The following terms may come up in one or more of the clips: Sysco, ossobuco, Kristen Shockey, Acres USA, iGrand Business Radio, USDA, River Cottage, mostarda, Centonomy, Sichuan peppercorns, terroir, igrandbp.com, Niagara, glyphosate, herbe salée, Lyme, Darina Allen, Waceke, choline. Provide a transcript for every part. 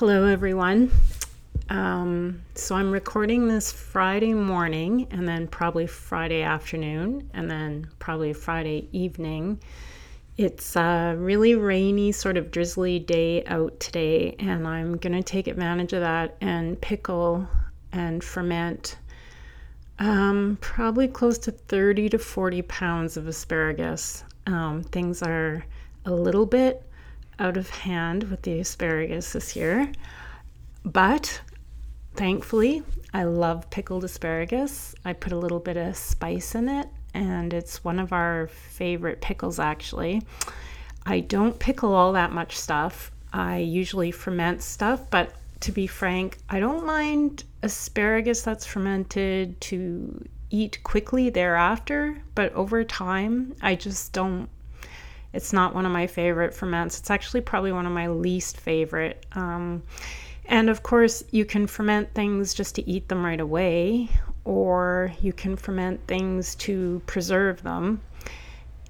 Hello, everyone. So I'm recording this Friday morning and then probably Friday afternoon and then probably Friday evening. It's a really rainy, sort of drizzly day out today, and I'm going to take advantage of that and pickle and ferment probably close to 30 to 40 pounds of asparagus. Things are a little bit out of hand with the asparagus this year, but thankfully, I love pickled asparagus. I put a little bit of spice in it, and it's one of our favorite pickles, actually. I don't pickle all that much stuff. I usually ferment stuff, but to be frank, I don't mind asparagus that's fermented to eat quickly thereafter, but over time, I just don't. It's not one of my favorite ferments. It's actually probably one of my least favorite. And of course, you can ferment things just to eat them right away, or you can ferment things to preserve them.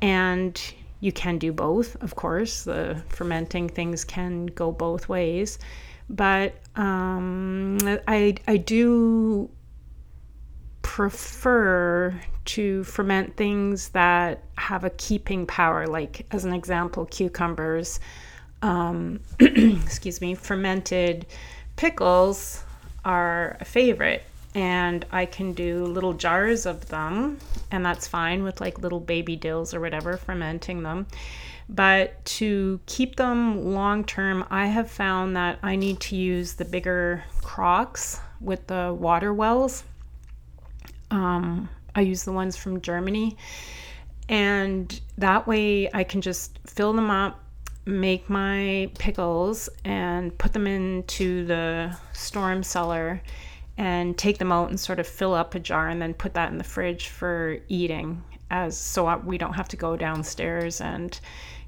And you can do both, of course. The fermenting things can go both ways. But I do prefer to ferment things that have a keeping power, like, as an example, cucumbers. Fermented pickles are a favorite, and I can do little jars of them, and that's fine with like little baby dills or whatever, fermenting them. But to keep them long term, I have found that I need to use the bigger crocks with the water wells. I use the ones from Germany, and that way I can just fill them up, make my pickles, and put them into the storm cellar and take them out and sort of fill up a jar and then put that in the fridge for eating, as so we don't have to go downstairs and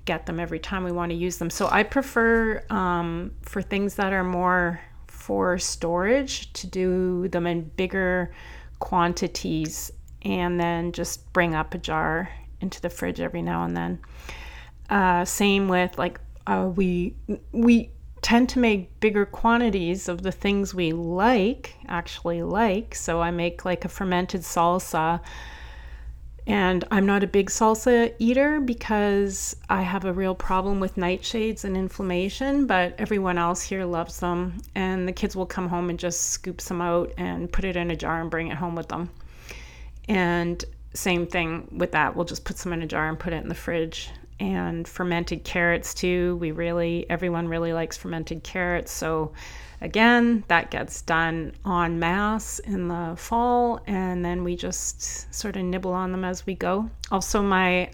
get them every time we want to use them. So I prefer for things that are more for storage to do them in bigger quantities and then just bring up a jar into the fridge every now and then. Same with we tend to make bigger quantities of the things we like. So I make like a fermented salsa, and I'm not a big salsa eater because I have a real problem with nightshades and inflammation, but everyone else here loves them, and the kids will come home and just scoop some out and put it in a jar and bring it home with them. And same thing with that, we'll just put some in a jar and put it in the fridge. And fermented carrots too. Everyone really likes fermented carrots. So again, that gets done en masse in the fall, and then we just sort of nibble on them as we go. Also my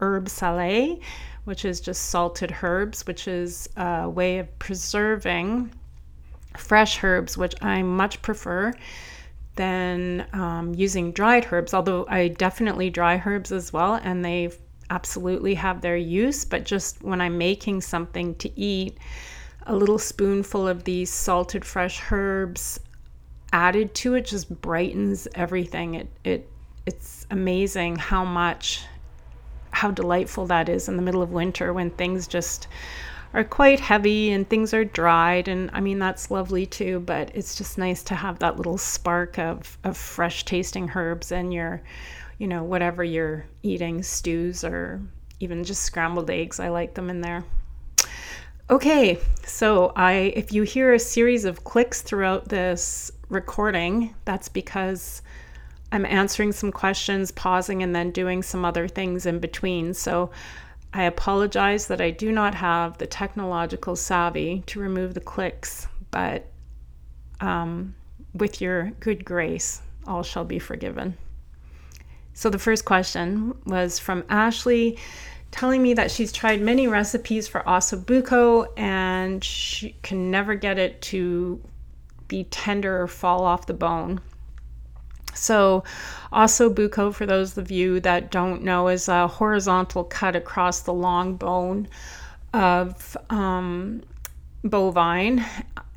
herbe salée, which is just salted herbs, which is a way of preserving fresh herbs, which I much prefer than using dried herbs, although I definitely dry herbs as well, and they absolutely have their use. But just when I'm making something to eat, a little spoonful of these salted fresh herbs added to it just brightens everything. It's amazing how delightful that is in the middle of winter, when things just are quite heavy and things are dried, and I mean that's lovely too, but it's just nice to have that little spark of fresh tasting herbs in your whatever you're eating, stews or even just scrambled eggs. I like them in there. Okay, so if you hear a series of clicks throughout this recording, that's because I'm answering some questions, pausing, and then doing some other things in between. So I apologize that I do not have the technological savvy to remove the clicks, but with your good grace, all shall be forgiven. So the first question was from Ashley, telling me that she's tried many recipes for ossobuco and she can never get it to be tender or fall off the bone. So ossobuco, for those of you that don't know, is a horizontal cut across the long bone of bovine,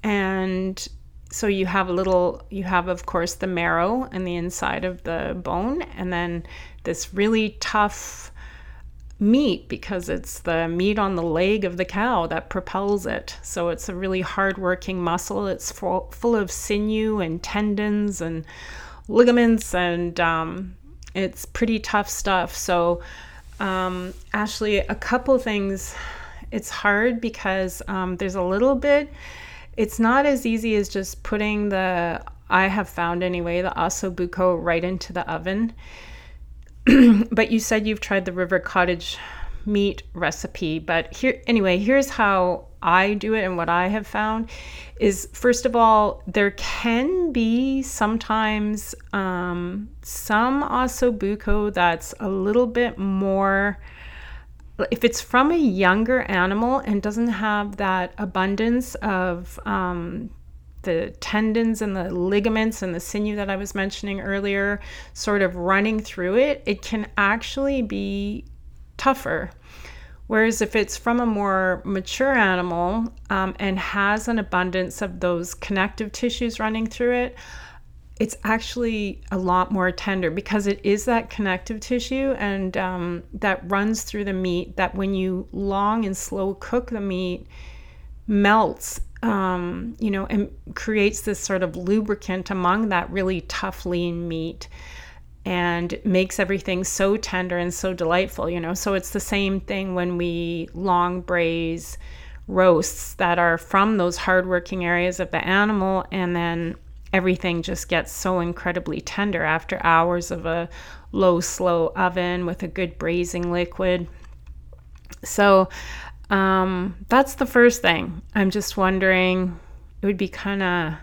and so you have of course the marrow and the inside of the bone, and then this really tough meat because it's the meat on the leg of the cow that propels it. So it's a really hard-working muscle. It's full of sinew and tendons and ligaments, and it's pretty tough stuff. So Ashley, a couple things. It's hard because there's a little bit, it's not as easy as just putting the, I have found anyway, the ossobuco right into the oven. But you said you've tried the River Cottage meat recipe, but here, anyway, here's how I do it and what I have found is, first of all, there can be sometimes some ossobuco that's a little bit more, if it's from a younger animal and doesn't have that abundance of the tendons and the ligaments and the sinew that I was mentioning earlier sort of running through it, it can actually be tougher. Whereas if it's from a more mature animal and has an abundance of those connective tissues running through it, it's actually a lot more tender because it is that connective tissue and that runs through the meat that when you long and slow cook the meat melts, and creates this sort of lubricant among that really tough lean meat and makes everything so tender and so delightful, you know. So it's the same thing when we long braise roasts that are from those hardworking areas of the animal, and then everything just gets so incredibly tender after hours of a low, slow oven with a good braising liquid. So that's the first thing. I'm just wondering, it would be kind of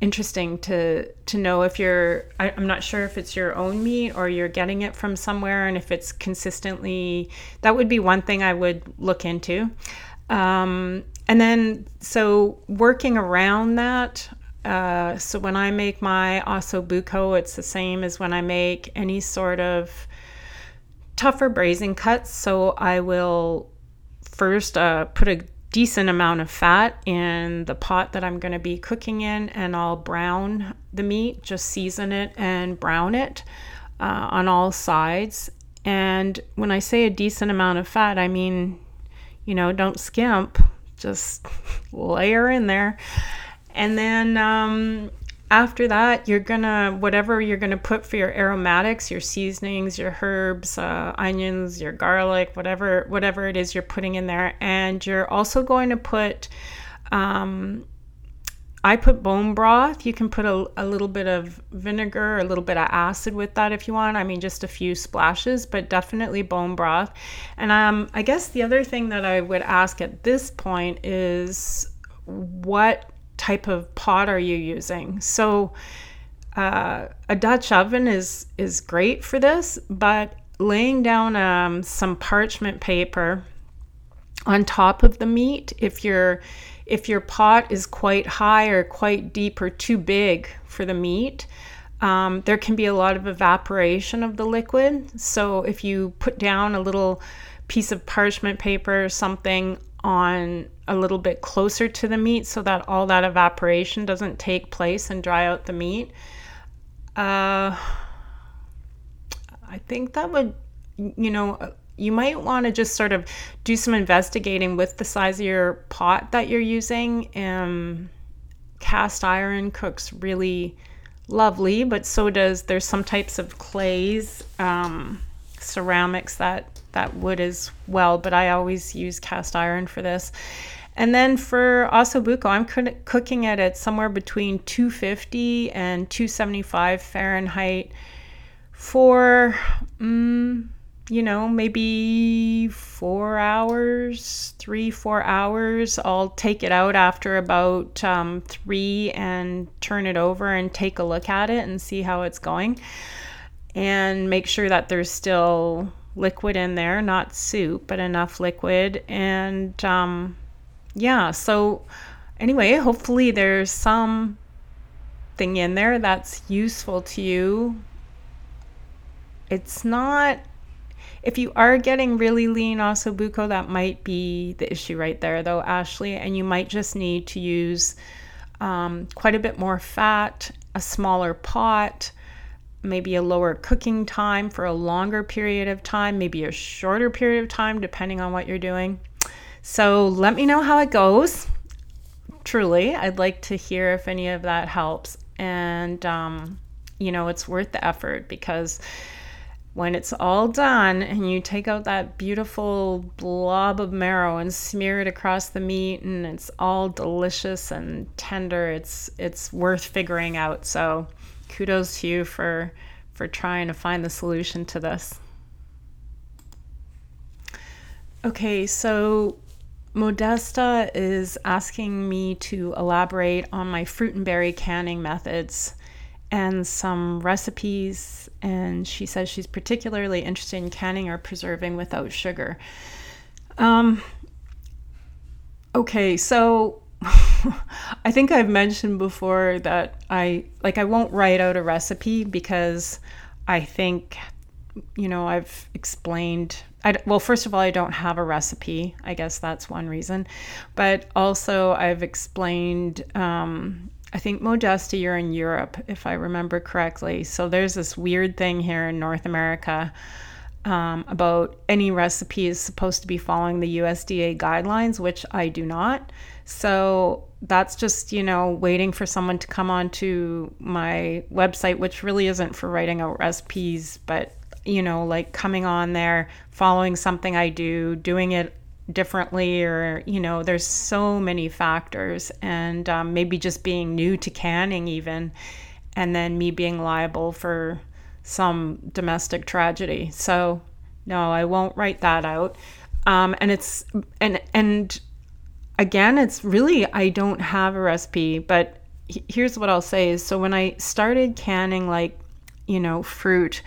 interesting to know if you're, I'm not sure if it's your own meat or you're getting it from somewhere, and if it's consistently, that would be one thing I would look into. And then, so working around that, so when I make my ossobuco, it's the same as when I make any sort of tougher braising cuts. So I will first put a decent amount of fat in the pot that I'm going to be cooking in, and I'll brown the meat, just season it and brown it on all sides. And when I say a decent amount of fat, I mean, you know, don't skimp, just layer in there. And then after that, you're gonna, whatever you're gonna put for your aromatics, your seasonings, your herbs, onions, your garlic, whatever it is you're putting in there. And you're also going to put, I put bone broth. You can put a little bit of vinegar, a little bit of acid with that if you want. I mean, just a few splashes, but definitely bone broth. And I guess the other thing that I would ask at this point is, what type of pot are you using? So a Dutch oven is great for this, but laying down some parchment paper on top of the meat, if your pot is quite high or quite deep or too big for the meat, there can be a lot of evaporation of the liquid. So if you put down a little piece of parchment paper or something on a little bit closer to the meat so that all that evaporation doesn't take place and dry out the meat, I think that would, you know, you might want to just sort of do some investigating with the size of your pot that you're using. Cast iron cooks really lovely, but so does, there's some types of clays, ceramics that would as well, but I always use cast iron for this. And then for ossobuco, I'm cooking it at somewhere between 250 and 275 Fahrenheit for, maybe 4 hours, 3-4 hours. I'll take it out after about 3 and turn it over and take a look at it and see how it's going, and make sure that there's still liquid in there, not soup, but enough liquid. And so anyway, hopefully there's something in there that's useful to you. It's not, if you are getting really lean ossobuco, that might be the issue right there though, Ashley, and you might just need to use quite a bit more fat, a smaller pot, maybe a lower cooking time for a longer period of time, maybe a shorter period of time, depending on what you're doing. So let me know how it goes. Truly, I'd like to hear if any of that helps. And, you know, it's worth the effort, because when it's all done and you take out that beautiful blob of marrow and smear it across the meat and it's all delicious and tender, it's worth figuring out. So kudos to you for trying to find the solution to this. Okay, so Modesta is asking me to elaborate on my fruit and berry canning methods and some recipes, and she says she's particularly interested in canning or preserving without sugar. Okay, so I think I've mentioned before that I won't write out a recipe, because I think, you know, I've explained, well, first of all, I don't have a recipe. I guess that's one reason. But also I've explained, I think, Modesta, you're in Europe, if I remember correctly. So there's this weird thing here in North America about any recipe is supposed to be following the USDA guidelines, which I do not. So that's just, you know, waiting for someone to come onto my website, which really isn't for writing out recipes, but, you know, like coming on there, following something I do, doing it differently, or, you know, there's so many factors, and maybe just being new to canning even, and then me being liable for some domestic tragedy. So no, I won't write that out. And again, it's really, I don't have a recipe, but here's what I'll say is, so when I started canning, like, you know, fruit,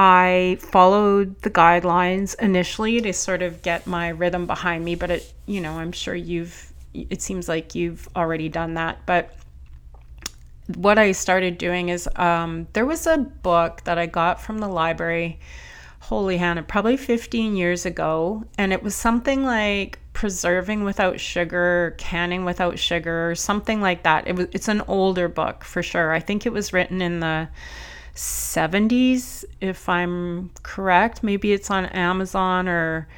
I followed the guidelines initially to sort of get my rhythm behind me, but it, you know, I'm sure it seems like you've already done that. But what I started doing is, there was a book that I got from the library, holy Hannah, probably 15 years ago. And it was something like Preserving Without Sugar, Canning Without Sugar, something like that. It's an older book for sure. I think it was written in the 70s, if I'm correct. Maybe it's on Amazon, or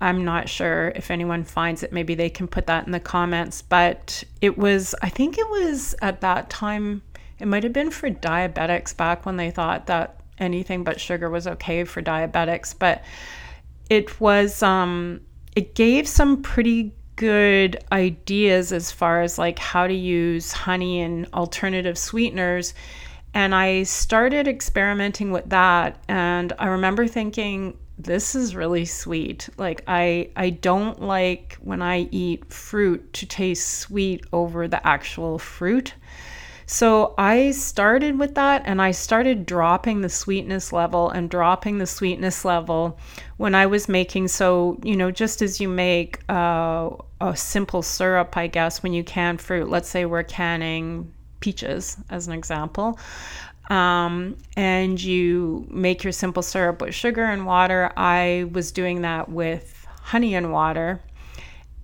I'm not sure. If anyone finds it, maybe they can put that in the comments. But it was, I think it was at that time, it might have been for diabetics, back when they thought that anything but sugar was okay for diabetics. But it was, it gave some pretty good ideas as far as like how to use honey and alternative sweeteners. And I started experimenting with that, and I remember thinking, this is really sweet. Like, I don't like when I eat fruit to taste sweet over the actual fruit. So I started with that, and I started dropping the sweetness level when I was making. So, you know, just as you make a simple syrup, I guess, when you can fruit, let's say we're canning peaches as an example, and you make your simple syrup with sugar and water. I was doing that with honey and water,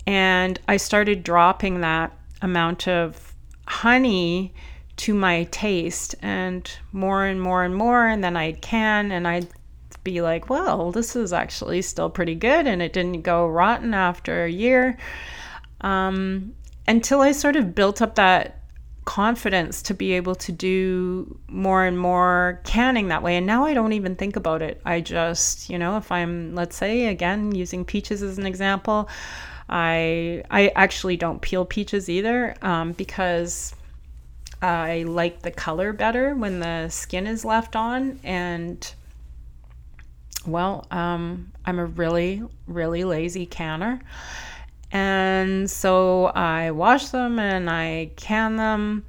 and I started dropping that amount of honey to my taste, and more and more and more, and then I'd can, and I'd be like, well, this is actually still pretty good, and it didn't go rotten after a year, until I sort of built up that confidence to be able to do more and more canning that way. And now I don't even think about it. I just, you know, if I'm, let's say, again, using peaches as an example, I actually don't peel peaches either, because I like the color better when the skin is left on. And well, I'm a really, really lazy canner. And so I wash them and I can them.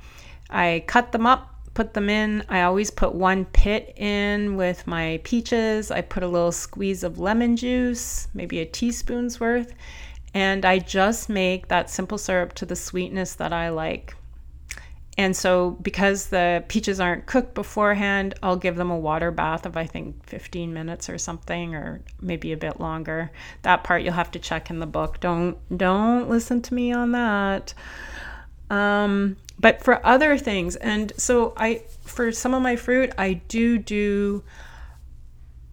I cut them up, put them in. I always put one pit in with my peaches. I put a little squeeze of lemon juice, maybe a teaspoon's worth. And I just make that simple syrup to the sweetness that I like. And so because the peaches aren't cooked beforehand, I'll give them a water bath of, I think, 15 minutes or something, or maybe a bit longer. That part you'll have to check in the book. Don't listen to me on that. But for other things, and so I for some of my fruit, I do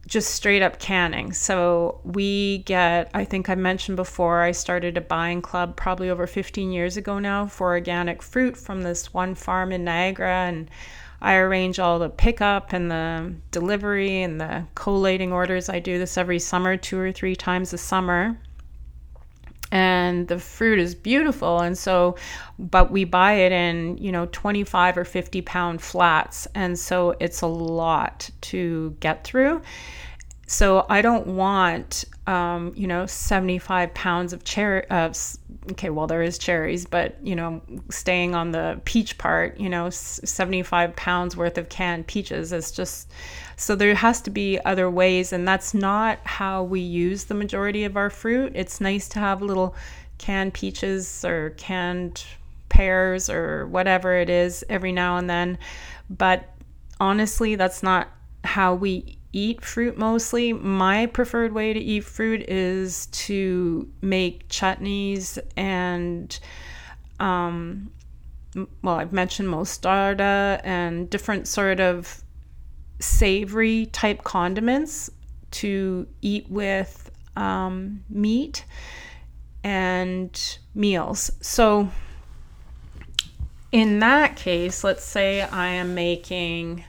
just straight up canning. So we get, I think I mentioned before, I started a buying club probably over 15 years ago now for organic fruit from this one farm in Niagara, and I arrange all the pickup and the delivery and the collating orders. I do this every summer, 2 or 3 times a summer. And the fruit is beautiful, and so, but we buy it in, 25 or 50 pound flats, and so it's a lot to get through. So I don't want, 75 pounds of cherry. Okay, well, there is cherries, but, staying on the peach part, 75 pounds worth of canned peaches is just, so there has to be other ways. And that's not how we use the majority of our fruit. It's nice to have little canned peaches or canned pears or whatever it is every now and then. But honestly, that's not how we eat fruit mostly. My preferred way to eat fruit is to make chutneys and, I've mentioned mostarda and different sort of savory type condiments to eat with meat and meals. So in that case, let's say I am making...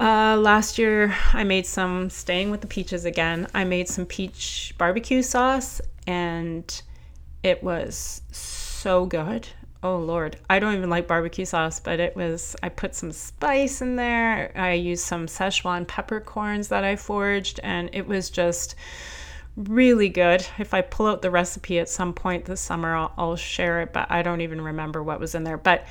last year I made some, staying with the peaches again, I made some peach barbecue sauce, and it was so good. Oh Lord, I don't even like barbecue sauce, but it was, I put some spice in there. I used some Sichuan peppercorns that I foraged, and it was just really good. If I pull out the recipe at some point this summer, I'll share it, but I don't even remember what was in there. But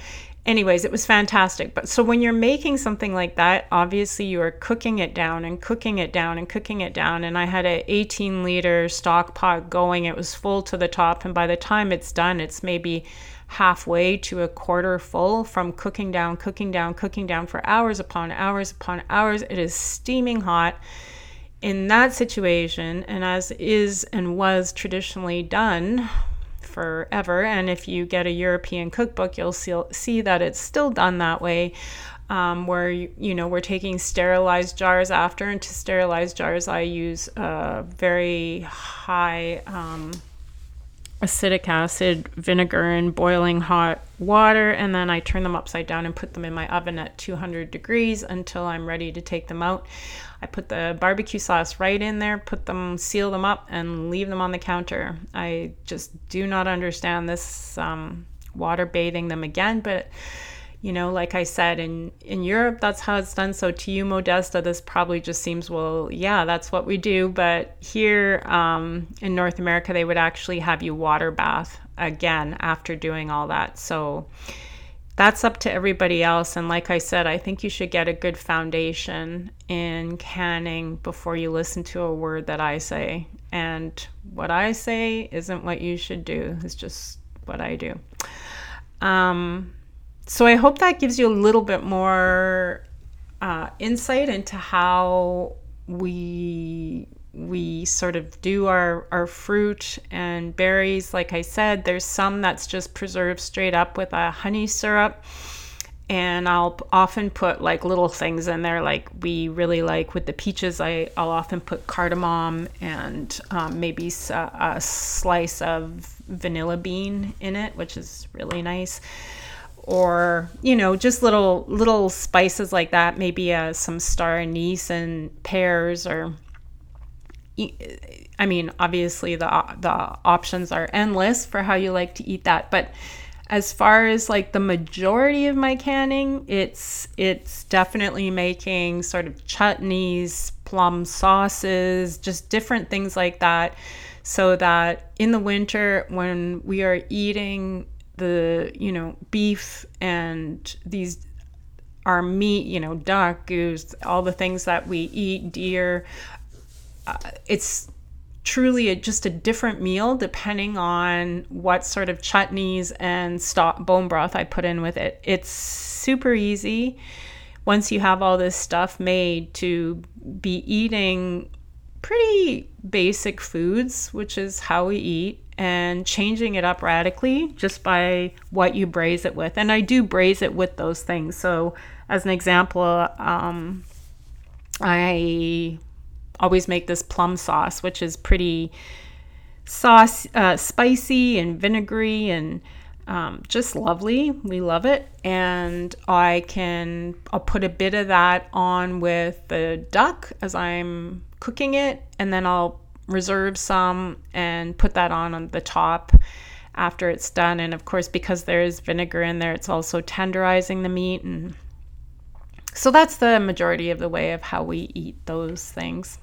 anyways, it was fantastic. But so when you're making something like that, obviously you are cooking it down and cooking it down and cooking it down. And I had an 18-liter stock pot going. It was full to the top. And by the time it's done, it's maybe halfway to a quarter full from cooking down, cooking down, cooking down for hours upon hours upon hours. It is steaming hot. In that situation, and as is and was traditionally done forever, and if you get a European cookbook, you'll see that it's still done that way, where we're taking sterilized jars after, and to sterilize jars I use a very high acetic acid vinegar and boiling hot water, and then I turn them upside down and put them in my oven at 200 degrees until I'm ready to take them out. I put the barbecue sauce right in there, put them, seal them up, and leave them on the counter. I just do not understand this water bathing them again. But, like I said, in Europe, that's how it's done. So to you, Modesta, this probably just seems, well, yeah, that's what we do. But here in North America, they would actually have you water bath again after doing all that. So that's up to everybody else. And like I said, I think you should get a good foundation in canning before you listen to a word that I say. And what I say isn't what you should do. It's just what I do. So I hope that gives you a little bit more insight into how we sort of do our fruit and berries. Like I said, there's some that's just preserved straight up with a honey syrup, and I'll often put like little things in there, like we really like with the peaches, I'll often put cardamom and maybe a slice of vanilla bean in it, which is really nice. Or, just little spices like that, maybe some star anise and pears, or obviously the options are endless for how you like to eat that. But as far as like the majority of my canning, it's definitely making sort of chutneys, plum sauces, just different things like that, so that in the winter when we are eating the, beef and these our meat, duck, goose, all the things that we eat, deer, it's truly just a different meal depending on what sort of chutneys and stock bone broth I put in with it. It's super easy once you have all this stuff made to be eating pretty basic foods, which is how we eat, and changing it up radically just by what you braise it with. And I do braise it with those things. So as an example, I always make this plum sauce, which is pretty spicy and vinegary and just lovely. We love it. And I'll put a bit of that on with the duck as I'm cooking it, and then I'll reserve some and put that on the top after it's done. And of course, because there is vinegar in there, it's also tenderizing the meat. And so that's the majority of the way of how we eat those things.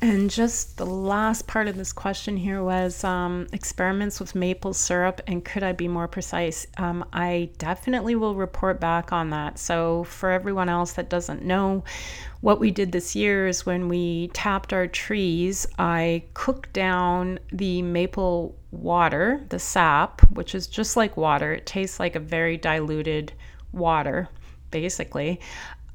And just the last part of this question here was experiments with maple syrup, and could I be more precise? I definitely will report back on that. So for everyone else that doesn't know, what we did this year is when we tapped our trees, I cooked down the maple water, the sap, which is just like water. It tastes like a very diluted water, basically.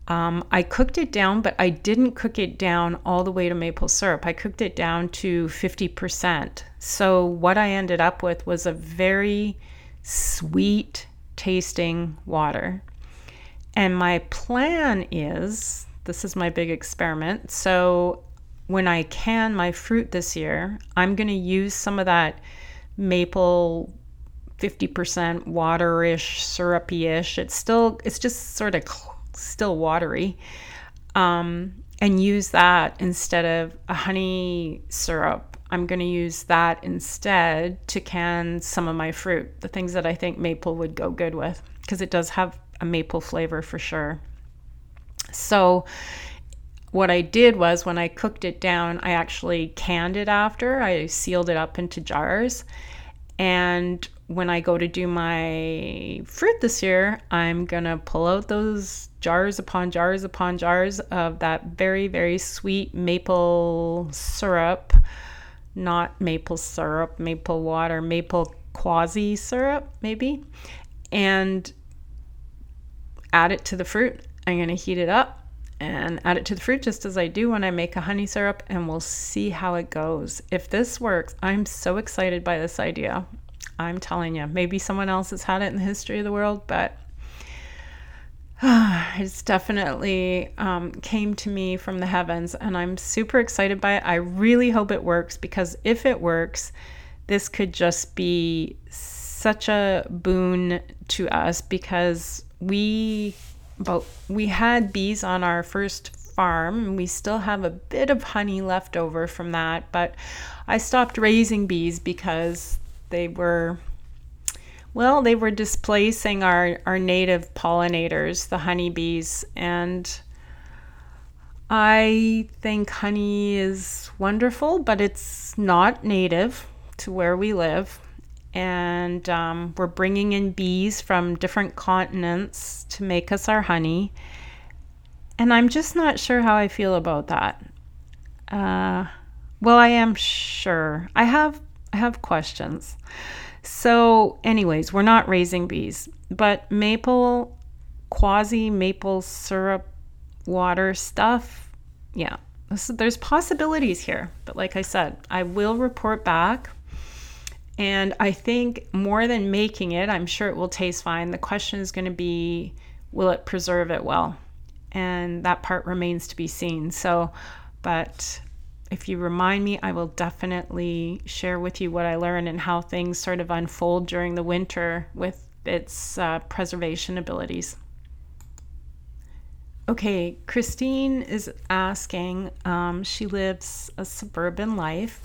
I cooked it down, but I didn't cook it down all the way to maple syrup. I cooked it down to 50%. So what I ended up with was a very sweet tasting water. And my plan is, this is my big experiment, so when I can my fruit this year, I'm going to use some of that maple 50% water-ish, syrupy-ish. It's just sort of still watery, and use that instead of a honey syrup. I'm going to use that instead to can some of my fruit, the things that I think maple would go good with, because it does have a maple flavor for sure. So what I did was when I cooked it down, I actually canned it after. I sealed it up into jars. And when I go to do my fruit this year, I'm going to pull out those jars upon jars upon jars of that very, very sweet maple syrup, not maple syrup, maple water, maple quasi syrup maybe, and add it to the fruit. I'm going to heat it up and add it to the fruit just as I do when I make a honey syrup, and we'll see how it goes. If this works, I'm so excited by this idea. I'm telling you, maybe someone else has had it in the history of the world, but it's definitely came to me from the heavens, and I'm super excited by it. I really hope it works, because if it works, this could just be such a boon to us, because we had bees on our first farm, and we still have a bit of honey left over from that, but I stopped raising bees because they were displacing our native pollinators, the honeybees, and I think honey is wonderful, but it's not native to where we live. And we're bringing in bees from different continents to make us our honey. And I'm just not sure how I feel about that. Well, I am sure. I have questions. So anyways, we're not raising bees, but maple, quasi maple syrup water stuff, yeah, there's possibilities here. But like I said, I will report back. And I think more than making it, I'm sure it will taste fine. The question is going to be, will it preserve it well? And that part remains to be seen. So, but if you remind me, I will definitely share with you what I learned and how things sort of unfold during the winter with its preservation abilities. Okay, Christine is asking, she lives a suburban life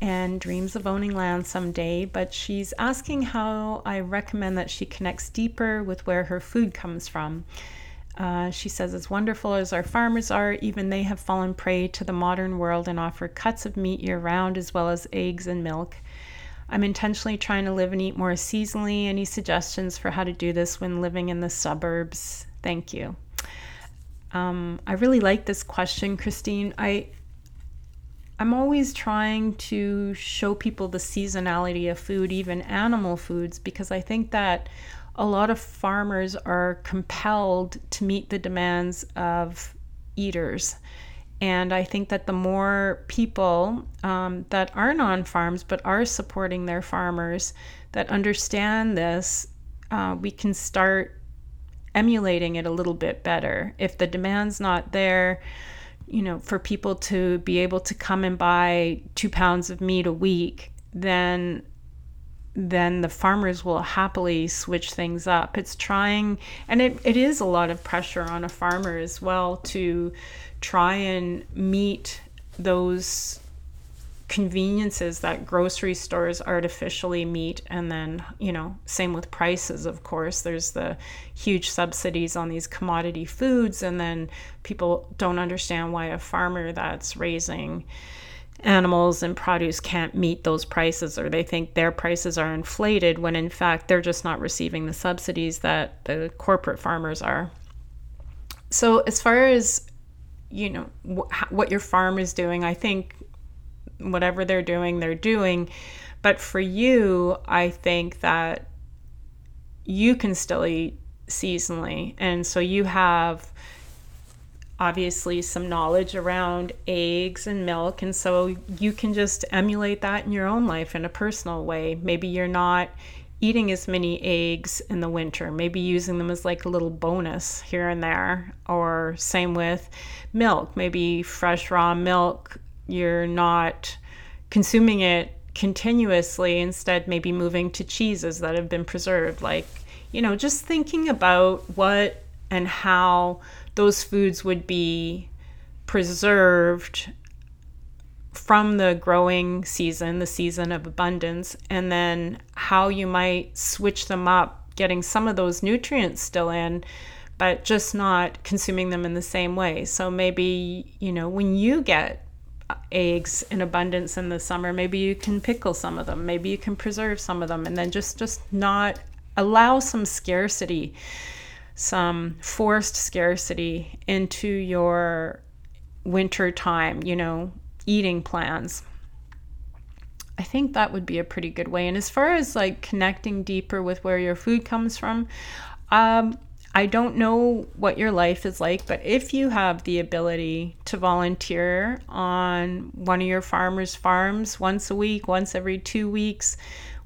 and dreams of owning land someday, but she's asking how I recommend that she connects deeper with where her food comes from. She says, as wonderful as our farmers are, even they have fallen prey to the modern world and offer cuts of meat year-round as well as eggs and milk. I'm intentionally trying to live and eat more seasonally. Any suggestions for how to do this when living in the suburbs? Thank you. I really like this question, Christine. I'm always trying to show people the seasonality of food, even animal foods, because I think that a lot of farmers are compelled to meet the demands of eaters. And I think that the more people that aren't on farms but are supporting their farmers that understand this, we can start emulating it a little bit better. If the demand's not there, you know, for people to be able to come and buy 2 pounds of meat a week, then the farmers will happily switch things up. It's trying, and it is a lot of pressure on a farmer as well to try and meet those conveniences that grocery stores artificially meet. And then, you know, same with prices, of course. There's the huge subsidies on these commodity foods, and then people don't understand why a farmer that's raising animals and produce can't meet those prices, or they think their prices are inflated when in fact they're just not receiving the subsidies that the corporate farmers are. So as far as, you know, what your farm is doing, I think whatever they're doing. But for you, I think that you can still eat seasonally. And so you have obviously some knowledge around eggs and milk. And so you can just emulate that in your own life in a personal way. Maybe you're not eating as many eggs in the winter, maybe using them as like a little bonus here and there. Or same with milk, maybe fresh raw milk. You're not consuming it continuously, instead maybe moving to cheeses that have been preserved. Like, you know, just thinking about what and how those foods would be preserved from the growing season, the season of abundance, and then how you might switch them up, getting some of those nutrients still in, but just not consuming them in the same way. So maybe, you know, when you get eggs in abundance in the summer, maybe you can pickle some of them, maybe you can preserve some of them, and then just not allow some scarcity, some forced scarcity into your winter time, you know, eating plans. I think that would be a pretty good way. And as far as like connecting deeper with where your food comes from, I don't know what your life is like, but if you have the ability to volunteer on one of your farmers' farms once a week, once every 2 weeks,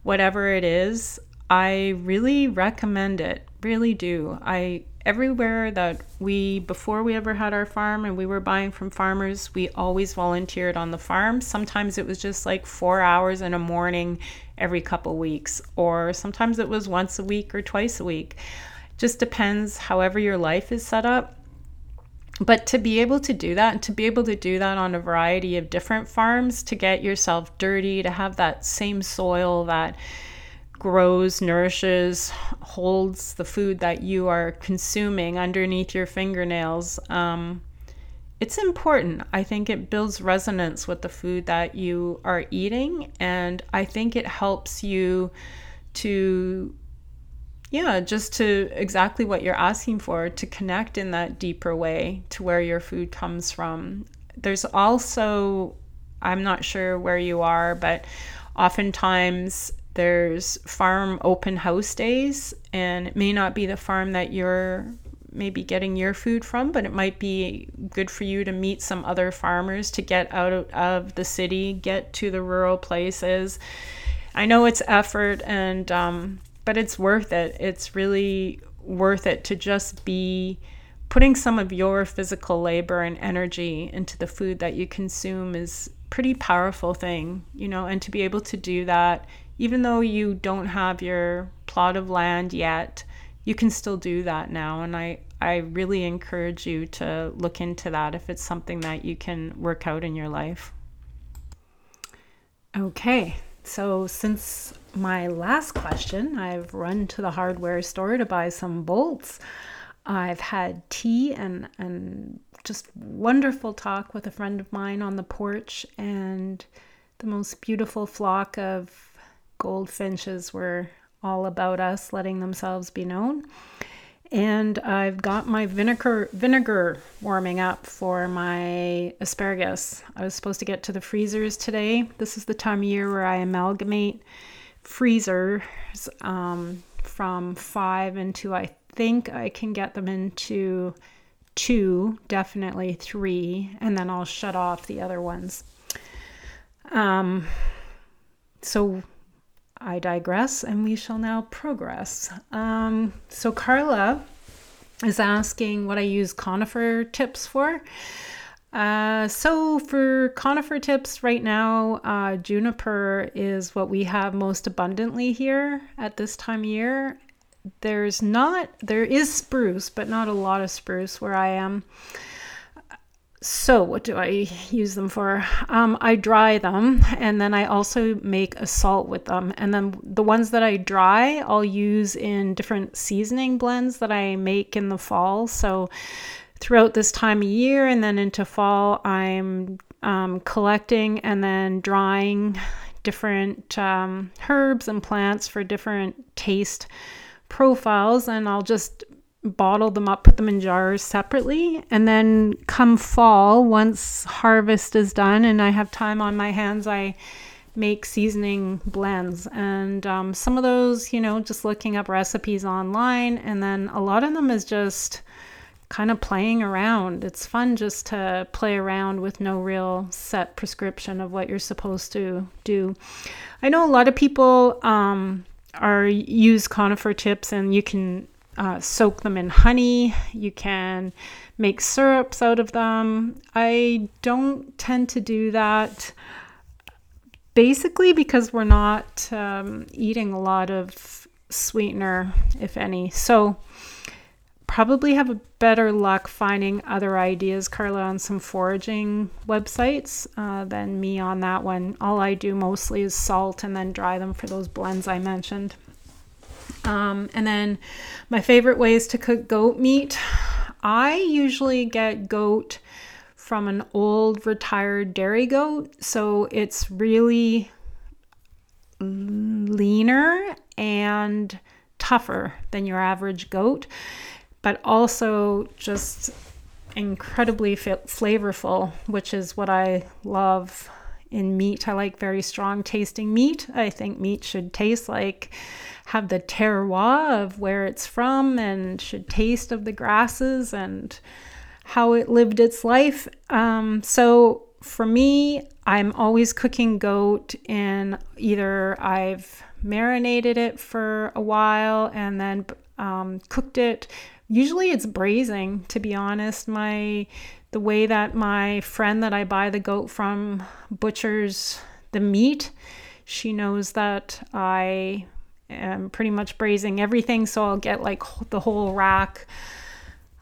whatever it is, I really recommend it, really do. Everywhere that before we ever had our farm and we were buying from farmers, we always volunteered on the farm. Sometimes it was just like 4 hours in a morning every couple weeks, or sometimes it was once a week or twice a week. Just depends however your life is set up. But to be able to do that, and to be able to do that on a variety of different farms, to get yourself dirty, to have that same soil that grows, nourishes, holds the food that you are consuming underneath your fingernails, it's important. I think it builds resonance with the food that you are eating, and I think it helps you to just to exactly what you're asking for, to connect in that deeper way to where your food comes from. There's also, I'm not sure where you are, but oftentimes there's farm open house days, and it may not be the farm that you're maybe getting your food from, but it might be good for you to meet some other farmers, to get out of the city, get to the rural places. I know it's effort, and but it's worth it. It's really worth it to just be putting some of your physical labor and energy into the food that you consume is pretty powerful thing, you know, and to be able to do that, even though you don't have your plot of land yet, you can still do that now. And I really encourage you to look into that if it's something that you can work out in your life. Okay, so since my last question, I've run to the hardware store to buy some bolts. I've had tea and just wonderful talk with a friend of mine on the porch, and the most beautiful flock of goldfinches were all about us letting themselves be known. And I've got my vinegar warming up for my asparagus. I was supposed to get to the freezers today. This is the time of year where I amalgamate freezers from 5 into, I think I can get them into two, definitely three, and then I'll shut off the other ones. So I digress, and we shall now progress. So Carla is asking what I use conifer tips for. So for conifer tips right now, juniper is what we have most abundantly here at this time of year. There is spruce, but not a lot of spruce where I am. So what do I use them for? I dry them, and then I also make a salt with them. And then the ones that I dry, I'll use in different seasoning blends that I make in the fall. So throughout this time of year and then into fall, I'm collecting and then drying different herbs and plants for different taste profiles, and I'll just bottle them up, put them in jars separately, and then come fall, once harvest is done and I have time on my hands, I make seasoning blends. And some of those, just looking up recipes online, and then a lot of them is just kind of playing around. It's fun just to play around with no real set prescription of what you're supposed to do. I know a lot of people use conifer tips, and you can soak them in honey. You can make syrups out of them. I don't tend to do that, basically because we're not eating a lot of sweetener, if any. So probably have a better luck finding other ideas, Carla, on some foraging websites than me on that one. All I do mostly is salt and then dry them for those blends I mentioned. And then my favorite ways to cook goat meat. I usually get goat from an old retired dairy goat, so it's really leaner and tougher than your average goat, but also just incredibly flavorful, which is what I love in meat. I like very strong tasting meat. I think meat should taste like, have the terroir of where it's from, and should taste of the grasses and how it lived its life. So for me, I'm always cooking goat, and either I've marinated it for a while and then cooked it. Usually it's braising, to be honest. The way that my friend that I buy the goat from butchers the meat, she knows that I am pretty much braising everything. So I'll get like the whole rack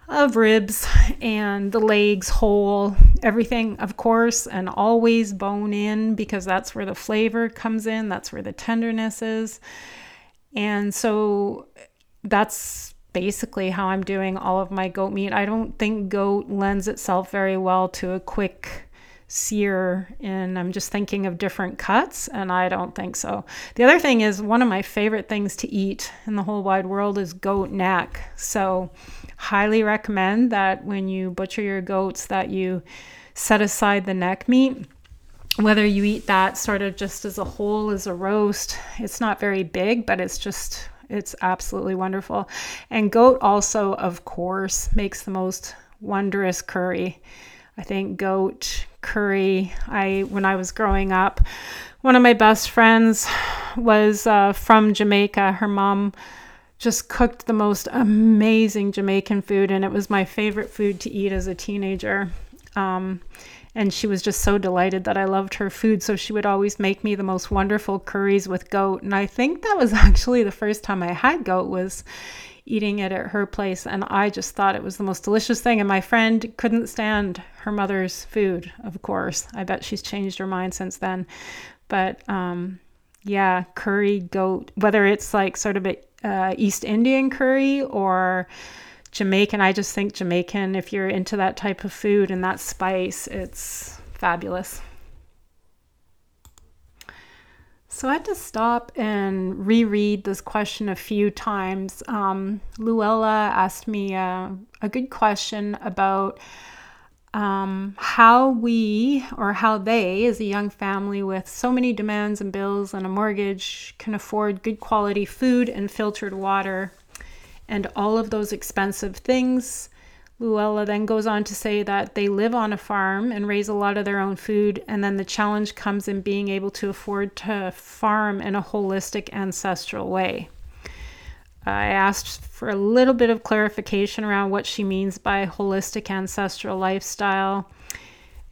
of ribs and the legs whole, everything, of course, and always bone in, because that's where the flavor comes in. That's where the tenderness is. And so that's basically how I'm doing all of my goat meat. I don't think goat lends itself very well to a quick sear, and I'm just thinking of different cuts, and I don't think so. The other thing is, one of my favorite things to eat in the whole wide world is goat neck. So highly recommend that when you butcher your goats that you set aside the neck meat, whether you eat that sort of just as a whole, as a roast. It's not very big, but it's absolutely wonderful. And goat also, of course, makes the most wondrous curry. I think goat curry, when I was growing up, one of my best friends was from Jamaica. Her mom just cooked the most amazing Jamaican food, and it was my favorite food to eat as a teenager. And she was just so delighted that I loved her food. So she would always make me the most wonderful curries with goat. And I think that was actually the first time I had goat, was eating it at her place. And I just thought it was the most delicious thing. And my friend couldn't stand her mother's food, of course. I bet she's changed her mind since then. But yeah, curry goat, whether it's like sort of a East Indian curry or Jamaican. I just think Jamaican, if you're into that type of food and that spice, it's fabulous. So I had to stop and reread this question a few times. Luella asked me a good question about how they, as a young family with so many demands and bills and a mortgage, can afford good quality food and filtered water and all of those expensive things. Luella then goes on to say that they live on a farm and raise a lot of their own food, and then the challenge comes in being able to afford to farm in a holistic, ancestral way. I asked for a little bit of clarification around what she means by holistic ancestral lifestyle,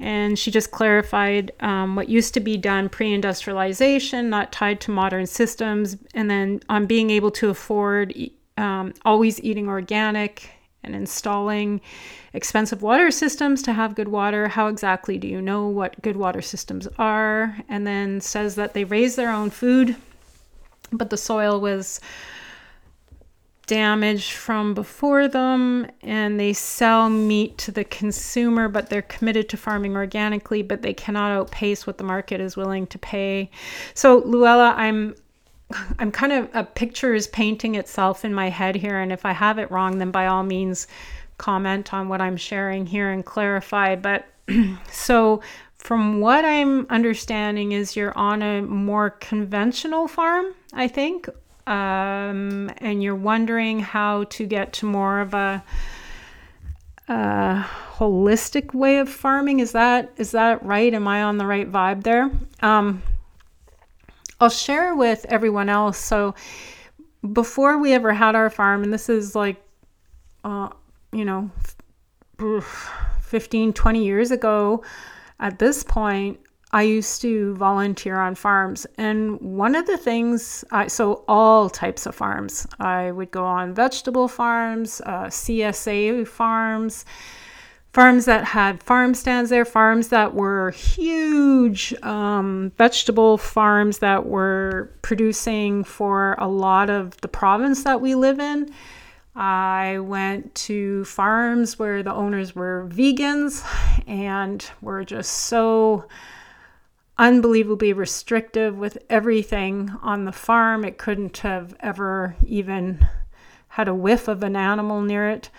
and she just clarified what used to be done pre-industrialization, not tied to modern systems, and then on being able to afford always eating organic and installing expensive water systems to have good water. How exactly do you know what good water systems are? And then says that they raise their own food, but the soil was damaged from before them, and they sell meat to the consumer, but they're committed to farming organically, but they cannot outpace what the market is willing to pay. So Luella, I'm kind of, a picture is painting itself in my head here, and if I have it wrong, then by all means comment on what I'm sharing here and clarify. But so from what I'm understanding is you're on a more conventional farm, I think, and you're wondering how to get to more of a holistic way of farming. Is that right? Am I on the right vibe there? I'll share with everyone else. So before we ever had our farm, and this is like, 15, 20 years ago at this point, I used to volunteer on farms. And one of the things, so all types of farms, I would go on vegetable farms, CSA farms, farms that had farm stands there, farms that were huge vegetable farms that were producing for a lot of the province that we live in. I went to farms where the owners were vegans and were just so unbelievably restrictive with everything on the farm. It couldn't have ever even had a whiff of an animal near it.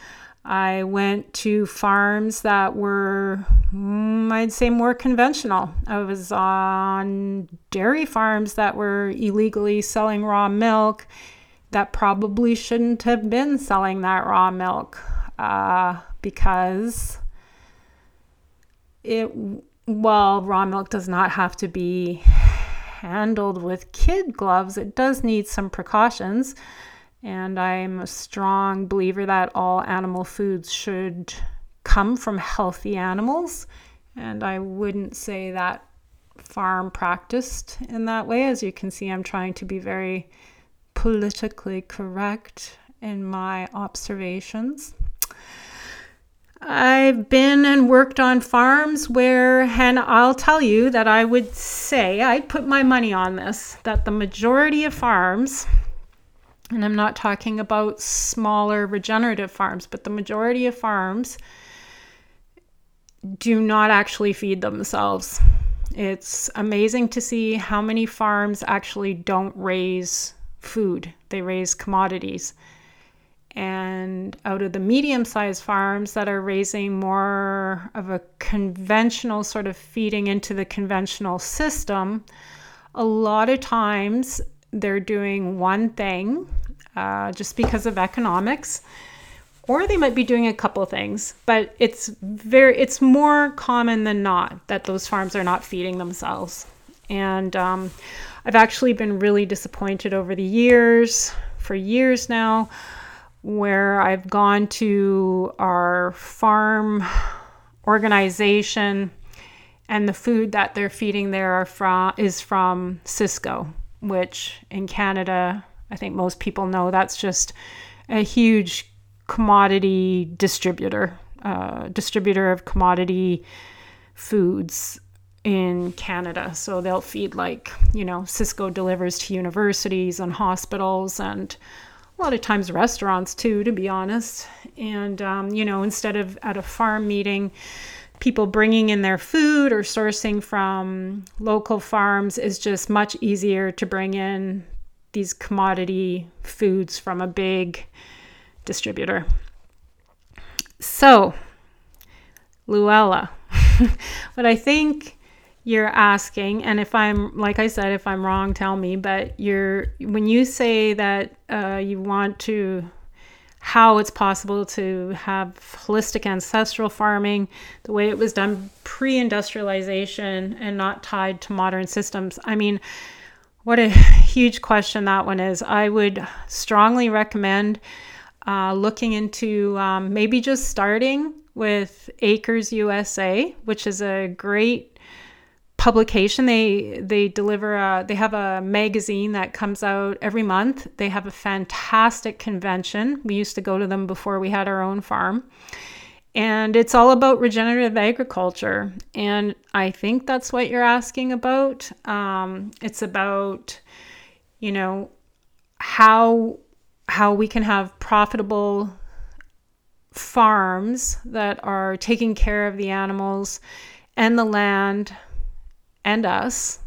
I went to farms that were, I'd say, more conventional. I was on dairy farms that were illegally selling raw milk that probably shouldn't have been selling that raw milk because raw milk does not have to be handled with kid gloves. It does need some precautions. And I'm a strong believer that all animal foods should come from healthy animals. And I wouldn't say that farm practiced in that way. As you can see, I'm trying to be very politically correct in my observations. I've been and worked on farms where, and I'll tell you that I would say, I'd put my money on this, that the majority of farms, and I'm not talking about smaller regenerative farms, but the majority of farms do not actually feed themselves. It's amazing to see how many farms actually don't raise food. They raise commodities. And out of the medium-sized farms that are raising more of a conventional sort of feeding into the conventional system, a lot of times they're doing one thing just because of economics, or they might be doing a couple things, but it's more common than not that those farms are not feeding themselves. And I've actually been really disappointed over the years, for years now, where I've gone to our farm organization and the food that they're feeding there is from Sysco, which in Canada, I think most people know, that's just a huge commodity distributor, of commodity foods in Canada. So they'll feed Sysco delivers to universities and hospitals and a lot of times restaurants too, to be honest. And, instead of at a farm meeting, people bringing in their food or sourcing from local farms is just much easier to bring in these commodity foods from a big distributor. So, Luella, what I think you're asking, and if I'm, like I said, if I'm wrong, tell me, but when you say that you want to how it's possible to have holistic ancestral farming the way it was done pre-industrialization and not tied to modern systems. I mean, what a huge question that one is. I would strongly recommend looking into maybe just starting with Acres USA, which is a great publication. They deliver they have a magazine that comes out every month. They have a fantastic convention. We used to go to them before we had our own farm. And it's all about regenerative agriculture. And I think that's what you're asking about. It's about, you know, how we can have profitable farms that are taking care of the animals and the land and us.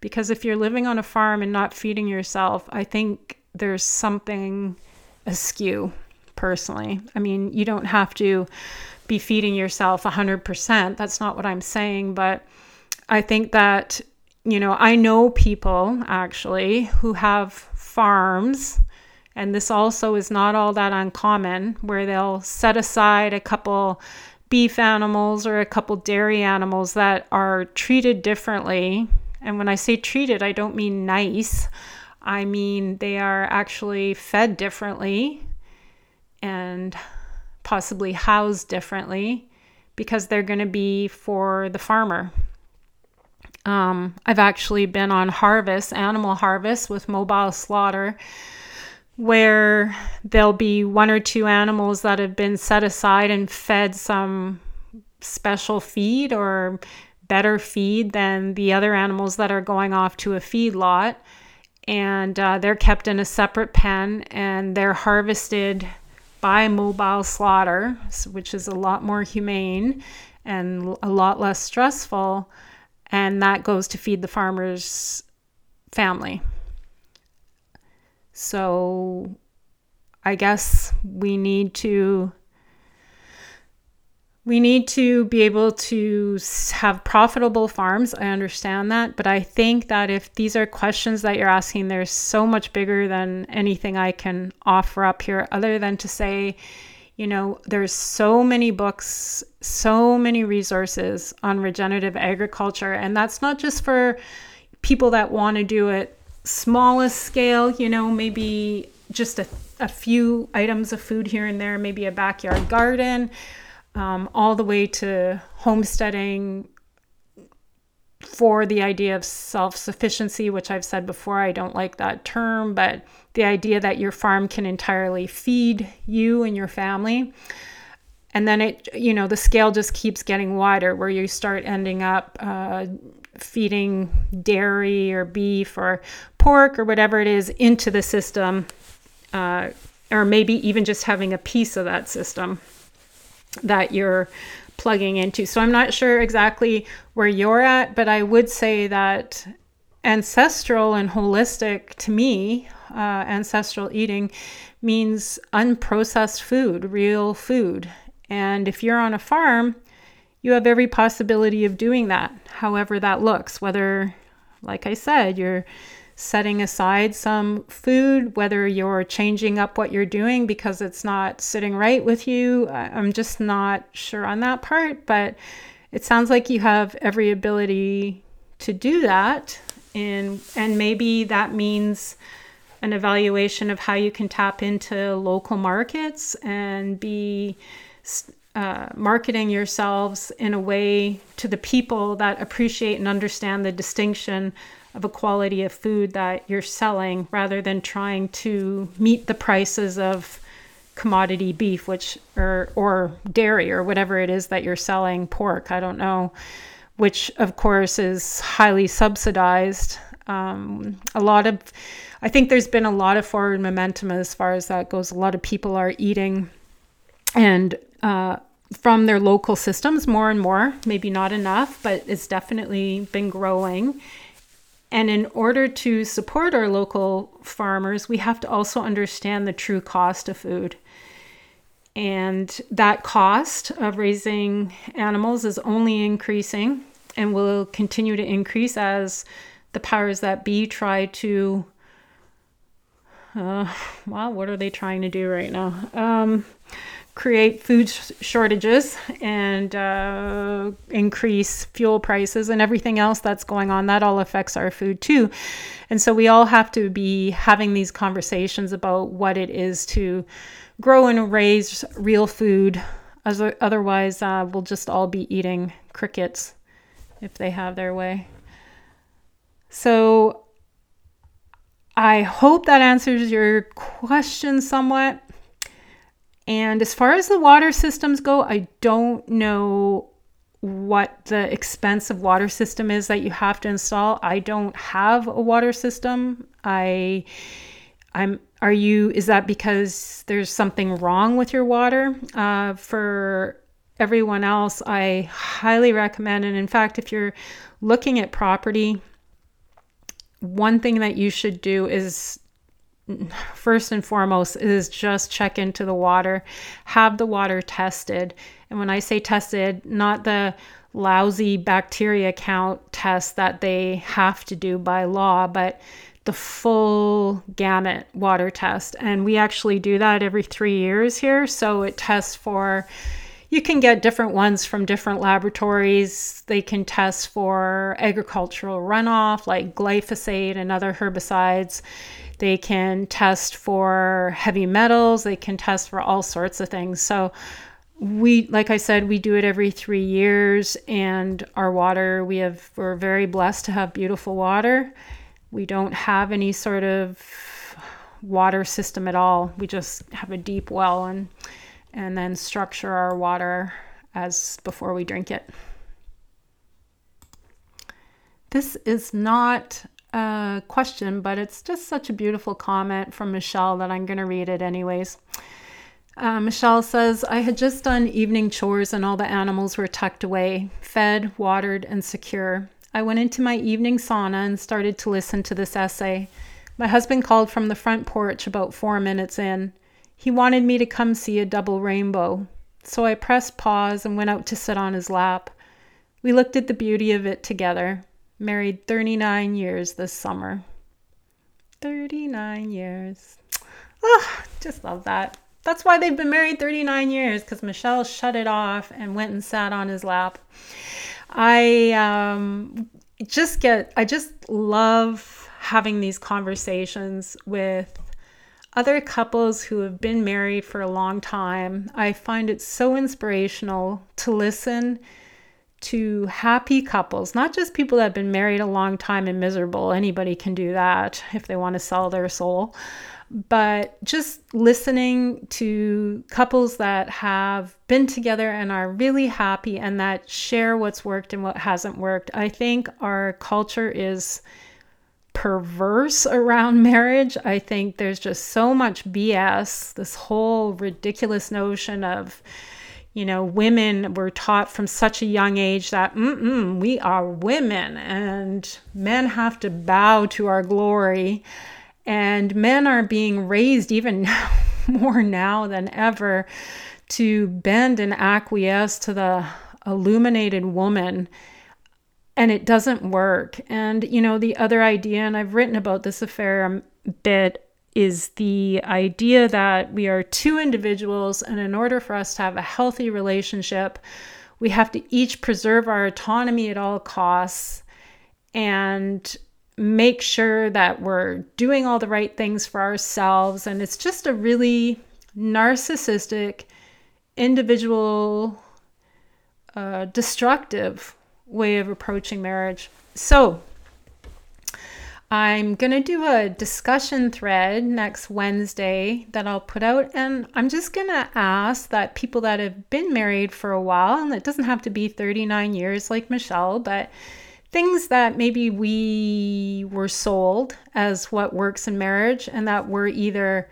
Because if you're living on a farm and not feeding yourself, I think there's something askew. Personally, I mean, you don't have to be feeding yourself 100%. That's not what I'm saying, but I think that, you know, I know people actually who have farms, and this also is not all that uncommon, where they'll set aside a couple beef animals or a couple dairy animals that are treated differently. And when I say treated, I don't mean nice. I mean, they are actually fed differently and possibly housed differently because they're going to be for the farmer. I've actually been on animal harvest with mobile slaughter, where there'll be one or two animals that have been set aside and fed some special feed or better feed than the other animals that are going off to a feed lot. And they're kept in a separate pen, and they're harvested by mobile slaughter, which is a lot more humane and a lot less stressful, and that goes to feed the farmer's family. So I guess we need to be able to have profitable farms. I understand that, but I think that if these are questions that you're asking, they're so much bigger than anything I can offer up here, other than to say, you know, there's so many books, so many resources on regenerative agriculture, and that's not just for people that want to do it smallest scale, you know, maybe just a few items of food here and there, maybe a backyard garden, all the way to homesteading for the idea of self-sufficiency, which I've said before, I don't like that term, but the idea that your farm can entirely feed you and your family. And then it, you know, the scale just keeps getting wider, where you start ending up feeding dairy or beef or pork or whatever it is into the system, or maybe even just having a piece of that system that you're plugging into. So I'm not sure exactly where you're at, but I would say that ancestral and holistic, to me, ancestral eating means unprocessed food, real food. And if you're on a farm, you have every possibility of doing that, however that looks, whether, like I said, you're setting aside some food, whether you're changing up what you're doing because it's not sitting right with you. I'm just not sure on that part, but it sounds like you have every ability to do that. And maybe that means an evaluation of how you can tap into local markets and be marketing yourselves in a way to the people that appreciate and understand the distinction of a quality of food that you're selling, rather than trying to meet the prices of commodity beef, which or dairy or whatever it is that you're selling, pork, I don't know, which of course is highly subsidized. I think there's been a lot of forward momentum as far as that goes. A lot of people are eating and from their local systems more and more, maybe not enough, but it's definitely been growing. And in order to support our local farmers, we have to also understand the true cost of food. And that cost of raising animals is only increasing and will continue to increase as the powers that be try to well, what are they trying to do right now? Create food shortages and increase fuel prices and everything else that's going on. That all affects our food too. And so we all have to be having these conversations about what it is to grow and raise real food. Otherwise, we'll just all be eating crickets if they have their way. So I hope that answers your question somewhat. And as far as the water systems go, I don't know what the expensive water system is that you have to install. I don't have a water system. Is that because there's something wrong with your water? For everyone else, I highly recommend, and in fact, if you're looking at property, one thing that you should do is first and foremost is just check into the water, have the water tested. And when I say tested, not the lousy bacteria count test that they have to do by law, but the full gamut water test. And we actually do that every 3 years here. So it tests for, you can get different ones from different laboratories. They can test for agricultural runoff like glyphosate and other herbicides. They can test for heavy metals. They can test for all sorts of things. So we, like I said, we do it every 3 years, and our water, we're very blessed to have beautiful water. We don't have any sort of water system at all. We just have a deep well and then structure our water as before we drink it. This is not a question, but it's just such a beautiful comment from Michelle that I'm going to read it anyways. Michelle says, I had just done evening chores and all the animals were tucked away, fed, watered, and secure. I went into my evening sauna and started to listen to this essay. My husband called from the front porch about 4 minutes in. He wanted me to come see a double rainbow. So I pressed pause and went out to sit on his lap. We looked at the beauty of it together. Married 39 years this summer. 39 years. Oh, just love that. That's why they've been married 39 years, because Michelle shut it off and went and sat on his lap. I just love having these conversations with other couples who have been married for a long time. I find it so inspirational to listen to happy couples, not just people that have been married a long time and miserable. Anybody can do that if they want to sell their soul. But just listening to couples that have been together and are really happy and that share what's worked and what hasn't worked. I think our culture is perverse around marriage. I think there's just so much BS, this whole ridiculous notion of, you know, women were taught from such a young age that we are women and men have to bow to our glory. And men are being raised even now, more now than ever, to bend and acquiesce to the illuminated woman. And it doesn't work. And, you know, the other idea, and I've written about this a fair bit, is the idea that we are two individuals, and in order for us to have a healthy relationship, we have to each preserve our autonomy at all costs and make sure that we're doing all the right things for ourselves. And it's just a really narcissistic, individual, destructive way of approaching marriage. So I'm going to do a discussion thread next Wednesday that I'll put out. And I'm just going to ask that people that have been married for a while, and it doesn't have to be 39 years like Michelle, but things that maybe we were sold as what works in marriage and that we're either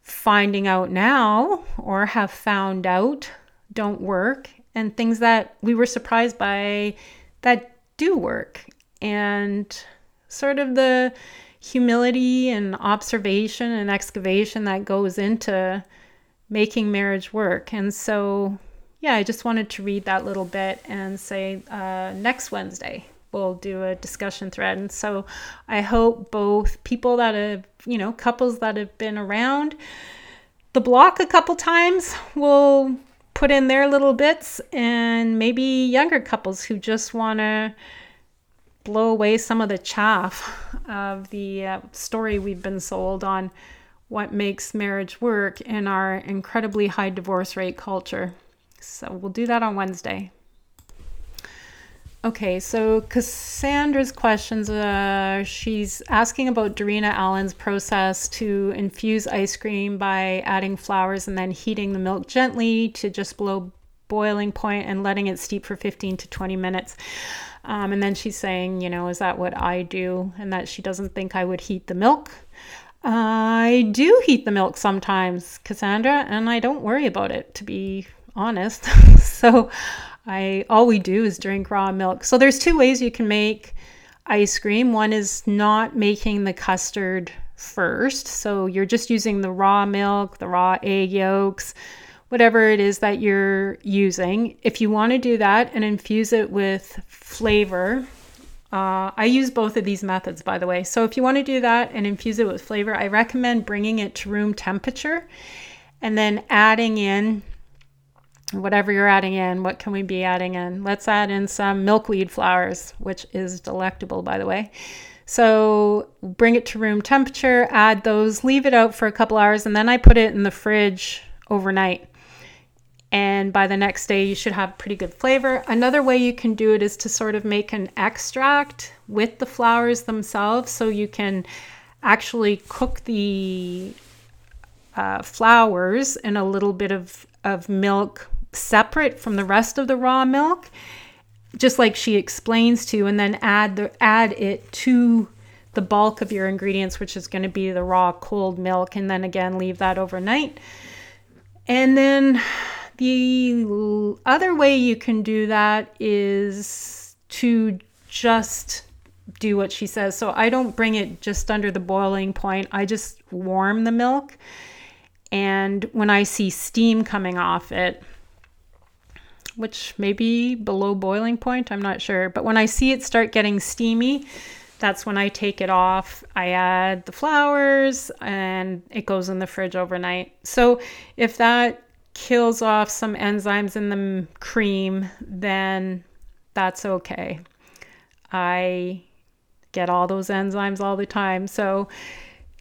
finding out now or have found out don't work, and things that we were surprised by that do work, and sort of the humility and observation and excavation that goes into making marriage work. And so, yeah, I just wanted to read that little bit and say next Wednesday. we'll do a discussion thread. And so I hope both people that have, you know, couples that have been around the block a couple times will put in their little bits, and maybe younger couples who just want to blow away some of the chaff of the story we've been sold on what makes marriage work in our incredibly high divorce rate culture. So we'll do that on Wednesday. Okay, so Cassandra's questions, she's asking about Darina Allen's process to infuse ice cream by adding flowers and then heating the milk gently to just below boiling point and letting it steep for 15 to 20 minutes. And then she's saying, you know, is that what I do? And that she doesn't think I would heat the milk. I do heat the milk sometimes, Cassandra, and I don't worry about it, to be honest. All we do is drink raw milk. So there's two ways you can make ice cream. One is not making the custard first. So you're just using the raw milk, the raw egg yolks, whatever it is that you're using. If you want to do that and infuse it with flavor, I use both of these methods, by the way. So if you want to do that and infuse it with flavor, I recommend bringing it to room temperature and then adding in whatever you're adding in. What can we be adding in? Let's add in some milkweed flowers, which is delectable, by the way. So bring it to room temperature, add those, leave it out for a couple hours, and then I put it in the fridge overnight. And by the next day, you should have pretty good flavor. Another way you can do it is to sort of make an extract with the flowers themselves. So you can actually cook the flowers in a little bit of milk separate from the rest of the raw milk, just like she explains to, and then add it to the bulk of your ingredients, which is going to be the raw cold milk, and then again leave that overnight. And then the other way you can do that is to just do what she says. So I don't bring it just under the boiling point. I just warm the milk. And when I see steam coming off it, which may be below boiling point, I'm not sure, but when I see it start getting steamy, that's when I take it off. I add the flowers and it goes in the fridge overnight. So if that kills off some enzymes in the cream, then that's okay. I get all those enzymes all the time. So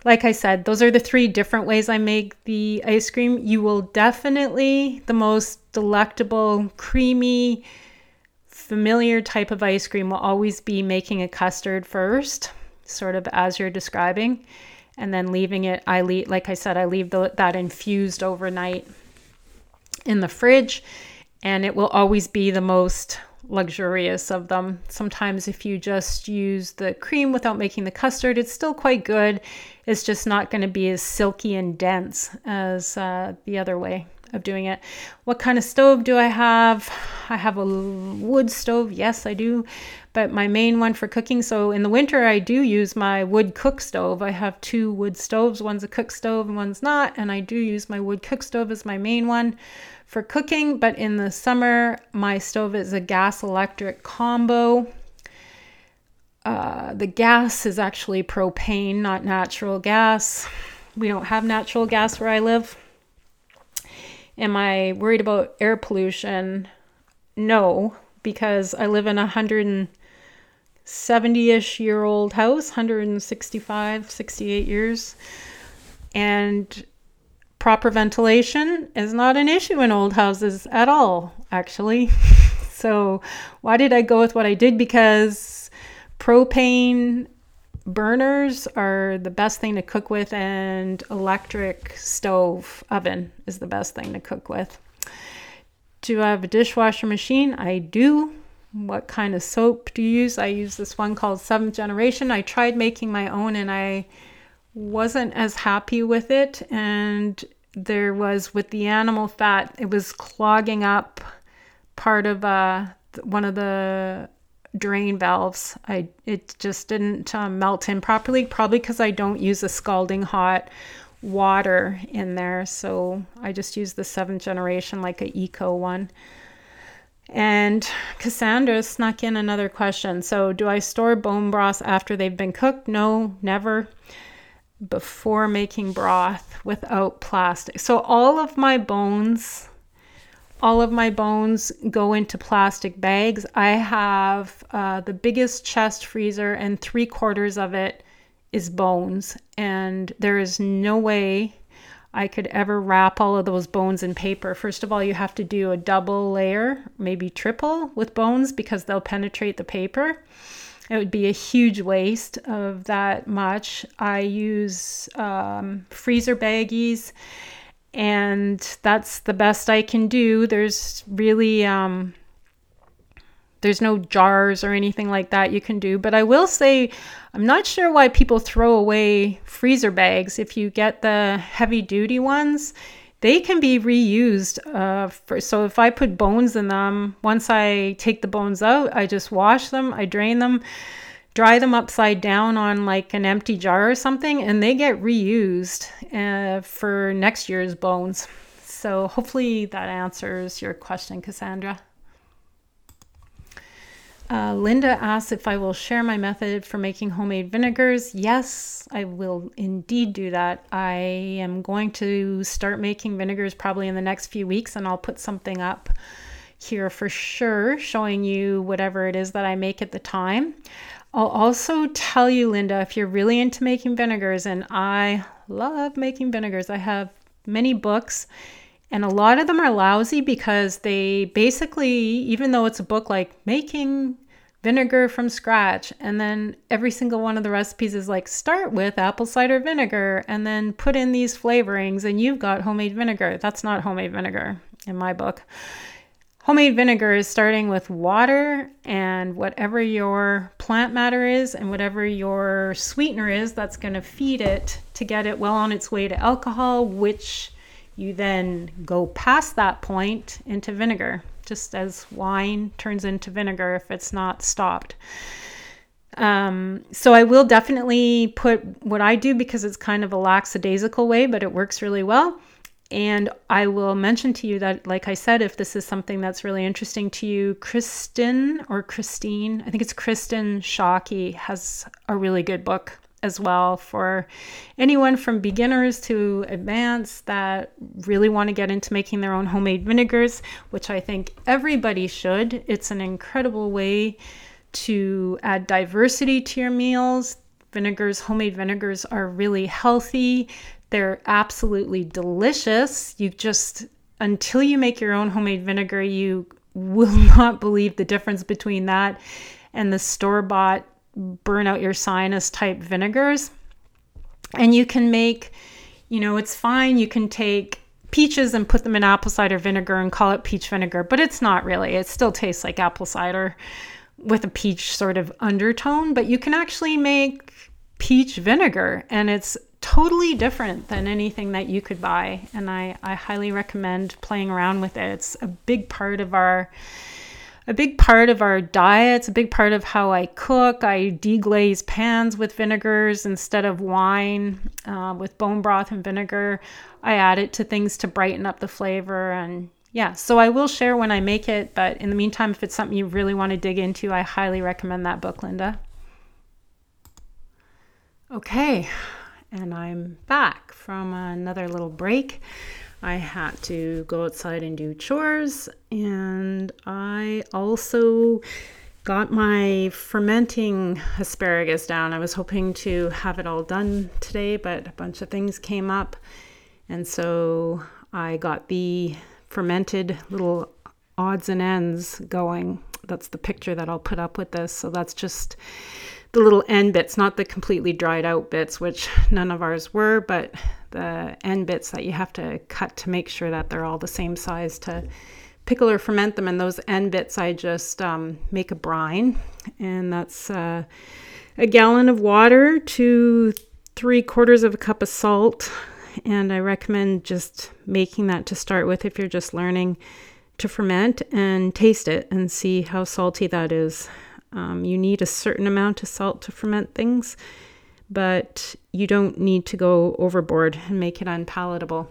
like I said, those are the three different ways I make the ice cream. You will definitely, the most delectable, creamy, familiar type of ice cream will always be making a custard first, sort of as you're describing, and then leaving it, I leave that infused overnight in the fridge, and it will always be the most luxurious of them. Sometimes if you just use the cream without making the custard, it's still quite good. It's just not going to be as silky and dense as the other way of doing it. What kind of stove do I have? I have a wood stove. Yes, I do. But my main one for cooking. So in the winter, I do use my wood cook stove. I have two wood stoves. One's a cook stove and one's not. And I do use my wood cook stove as my main one for cooking. But in the summer, my stove is a gas electric combo. The gas is actually propane, not natural gas. We don't have natural gas where I live. Am I worried about air pollution? No, because I live in a 170-ish year old house, 165, 68 years. And proper ventilation is not an issue in old houses at all, actually. So why did I go with what I did? Because propane burners are the best thing to cook with, and electric stove oven is the best thing to cook with. Do I have a dishwasher machine? I do. What kind of soap do you use? I use this one called Seventh Generation. I tried making my own and I wasn't as happy with it. And there was, with the animal fat, it was clogging up part of one of the drain valves. It just didn't melt in properly, probably because I don't use a scalding hot water in there. So I just use the Seventh Generation, like an eco one. And Cassandra snuck in another question. So do I store bone broths after they've been cooked? No, never. Before making broth, without plastic. So all of my bones go into plastic bags. I have the biggest chest freezer, and 3/4 of it is bones. And there is no way I could ever wrap all of those bones in paper. First of all, you have to do a double layer, maybe triple, with bones, because they'll penetrate the paper. It would be a huge waste of that much. I use freezer baggies, and that's the best I can do. There's really, there's no jars or anything like that you can do. But I will say, I'm not sure why people throw away freezer bags. If you get the heavy duty ones, they can be reused. So if I put bones in them, once I take the bones out, I just wash them, I drain them, dry them upside down on like an empty jar or something, and they get reused for next year's bones. So hopefully that answers your question, Cassandra. Linda asks if I will share my method for making homemade vinegars. Yes, I will indeed do that. I am going to start making vinegars probably in the next few weeks, and I'll put something up here for sure, showing you whatever it is that I make at the time. I'll also tell you, Linda, if you're really into making vinegars, and I love making vinegars, I have many books. And a lot of them are lousy because they basically, even though it's a book like making vinegar from scratch, and then every single one of the recipes is like, start with apple cider vinegar and then put in these flavorings and you've got homemade vinegar. That's not homemade vinegar in my book. Homemade vinegar is starting with water and whatever your plant matter is and whatever your sweetener is that's going to feed it to get it well on its way to alcohol, which you then go past that point into vinegar, just as wine turns into vinegar if it's not stopped. So I will definitely put what I do, because it's kind of a lackadaisical way, but it works really well. And I will mention to you that, like I said, if this is something that's really interesting to you, Kristen, I think it's Kristen Shockey, has a really good book as well for anyone from beginners to advanced that really want to get into making their own homemade vinegars, which I think everybody should. It's an incredible way to add diversity to your meals. Homemade vinegars are really healthy. They're absolutely delicious. Until you make your own homemade vinegar, you will not believe the difference between that and the store-bought burn out your sinus type vinegars. And you can make, it's fine. You can take peaches and put them in apple cider vinegar and call it peach vinegar, but it's not really. It still tastes like apple cider with a peach sort of undertone, but you can actually make peach vinegar, and it's totally different than anything that you could buy. And I highly recommend playing around with it. It's a big part of our diets, a big part of how I cook. I deglaze pans with vinegars instead of wine, with bone broth and vinegar. I add it to things to brighten up the flavor. And yeah, so I will share when I make it. But in the meantime, if it's something you really want to dig into, I highly recommend that book, Linda. Okay, and I'm back from another little break. I had to go outside and do chores, and I also got my fermenting asparagus down. I was hoping to have it all done today, but a bunch of things came up, and so I got the fermented little odds and ends going. That's the picture that I'll put up with this. So that's just the little end bits, not the completely dried out bits, which none of ours were, but the end bits that you have to cut to make sure that they're all the same size to pickle or ferment them. And those end bits, I just make a brine, and that's a gallon of water to 3/4 of a cup of salt. And I recommend just making that to start with if you're just learning to ferment, and taste it and see how salty that is. You need a certain amount of salt to ferment things, but you don't need to go overboard and make it unpalatable.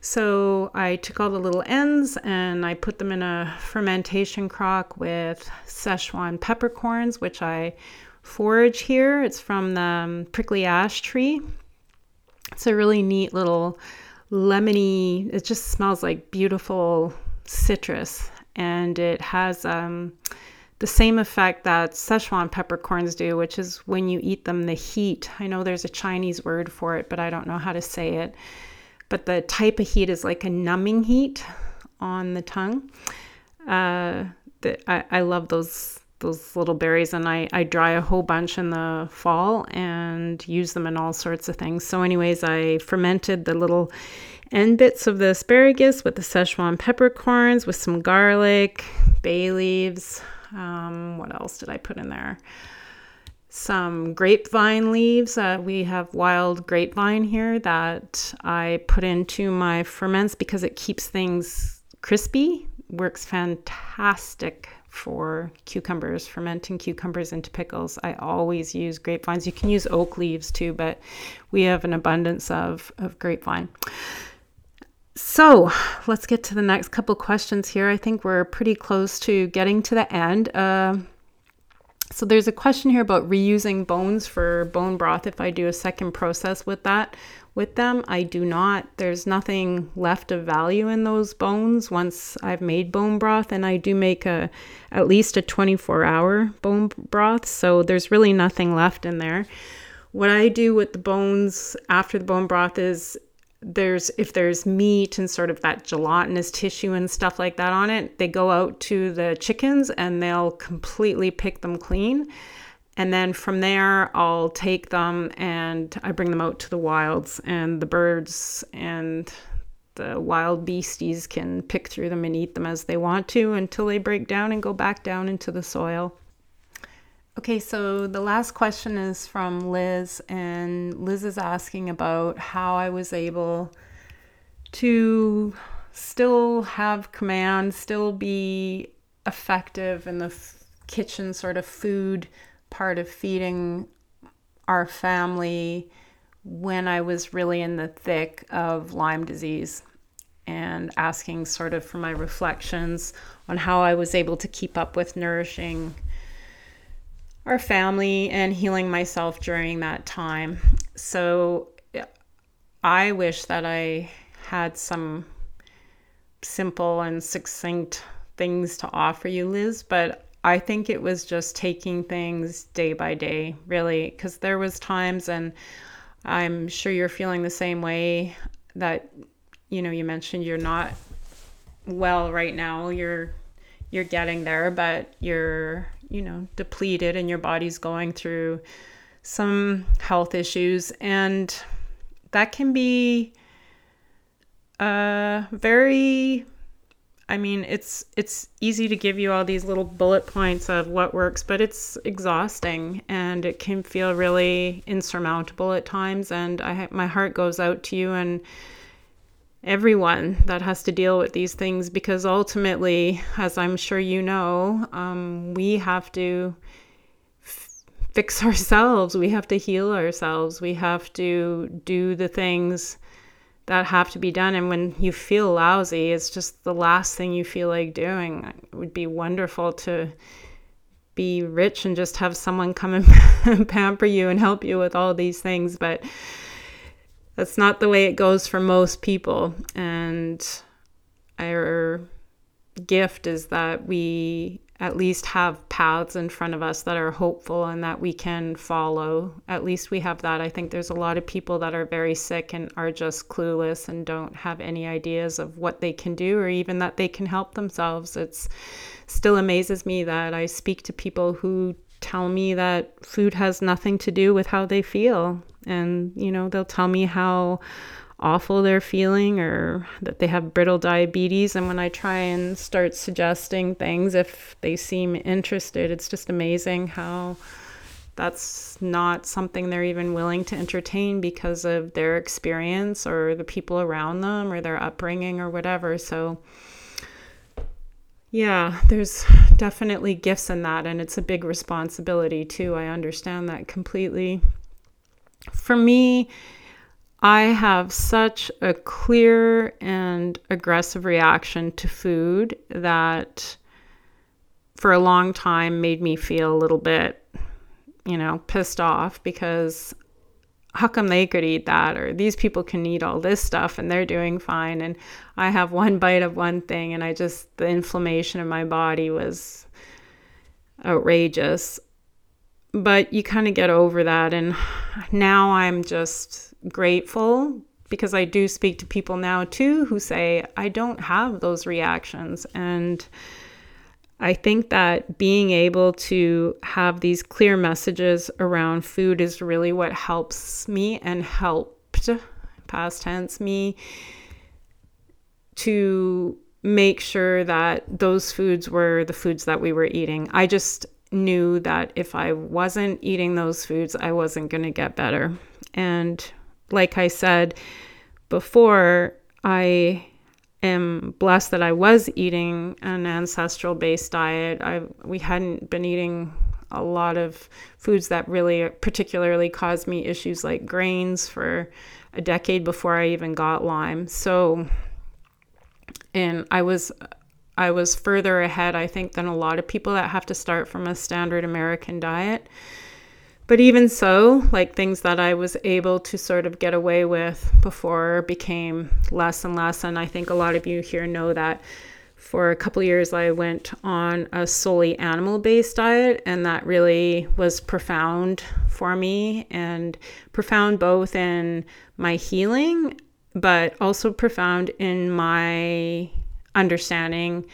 So I took all the little ends and I put them in a fermentation crock with Sichuan peppercorns, which I forage here. It's from the prickly ash tree. It's a really neat little lemony, it just smells like beautiful citrus, and it has the same effect that Sichuan peppercorns do, which is when you eat them, the heat. I know there's a Chinese word for it, but I don't know how to say it. But the type of heat is like a numbing heat on the tongue. I love those little berries, and I dry a whole bunch in the fall and use them in all sorts of things. So anyways, I fermented the little end bits of the asparagus with the Sichuan peppercorns, with some garlic, bay leaves. What else did I put in there? Some grapevine leaves. We have wild grapevine here that I put into my ferments because it keeps things crispy. Works fantastic for cucumbers, fermenting cucumbers into pickles. I always use grapevines. You can use oak leaves too, but we have an abundance of grapevine. So let's get to the next couple questions here. I think we're pretty close to getting to the end. So there's a question here about reusing bones for bone broth if I do a second process with that. With them, I do not. There's nothing left of value in those bones once I've made bone broth, and I do make at least a 24-hour bone broth, so there's really nothing left in there. What I do with the bones after the bone broth is if there's meat and sort of that gelatinous tissue and stuff like that on it, they go out to the chickens and they'll completely pick them clean. And then from there, I'll take them and I bring them out to the wilds, and the birds and the wild beasties can pick through them and eat them as they want to until they break down and go back down into the soil. Okay, so the last question is from Liz, and Liz is asking about how I was able to still have command, still be effective in the kitchen sort of food part of feeding our family when I was really in the thick of Lyme disease, and asking sort of for my reflections on how I was able to keep up with nourishing our family and healing myself during that time. So I wish that I had some simple and succinct things to offer you, Liz, but I think it was just taking things day by day, really, because there was times, and I'm sure you're feeling the same way, that, you know, you mentioned you're not well right now, you're getting there, but you're, you know, depleted and your body's going through some health issues, and that can be very, I mean, it's easy to give you all these little bullet points of what works, but it's exhausting and it can feel really insurmountable at times, and my heart goes out to you and everyone that has to deal with these things, because ultimately, as I'm sure you know, we have to fix ourselves, we have to heal ourselves, we have to do the things that have to be done. And when you feel lousy, it's just the last thing you feel like doing. It would be wonderful to be rich and just have someone come and pamper you and help you with all these things, but that's not the way it goes for most people. And our gift is that we at least have paths in front of us that are hopeful and that we can follow. At least we have that. I think there's a lot of people that are very sick and are just clueless and don't have any ideas of what they can do or even that they can help themselves. It still amazes me that I speak to people who tell me that food has nothing to do with how they feel. And, you know, they'll tell me how awful they're feeling or that they have brittle diabetes. And when I try and start suggesting things, if they seem interested, it's just amazing how that's not something they're even willing to entertain because of their experience or the people around them or their upbringing or whatever. So yeah, there's definitely gifts in that. And it's a big responsibility too. I understand that completely. For me, I have such a clear and aggressive reaction to food that for a long time made me feel a little bit, pissed off, because how come they could eat that, or these people can eat all this stuff and they're doing fine, and I have one bite of one thing, and the inflammation in my body was outrageous. But you kind of get over that, and now I'm just grateful, because I do speak to people now too who say, I don't have those reactions. And I think that being able to have these clear messages around food is really what helps me and helped, past tense, me to make sure that those foods were the foods that we were eating. I just knew that if I wasn't eating those foods, I wasn't going to get better. And like I said before, I am blessed that I was eating an ancestral based diet. We hadn't been eating a lot of foods that really particularly caused me issues, like grains, for a decade before I even got Lyme. So, and I was further ahead, I think, than a lot of people that have to start from a standard American diet. But even so, like, things that I was able to sort of get away with before became less and less. And I think a lot of you here know that for a couple of years I went on a solely animal-based diet, and that really was profound for me, and profound both in my healing, but also profound in my understanding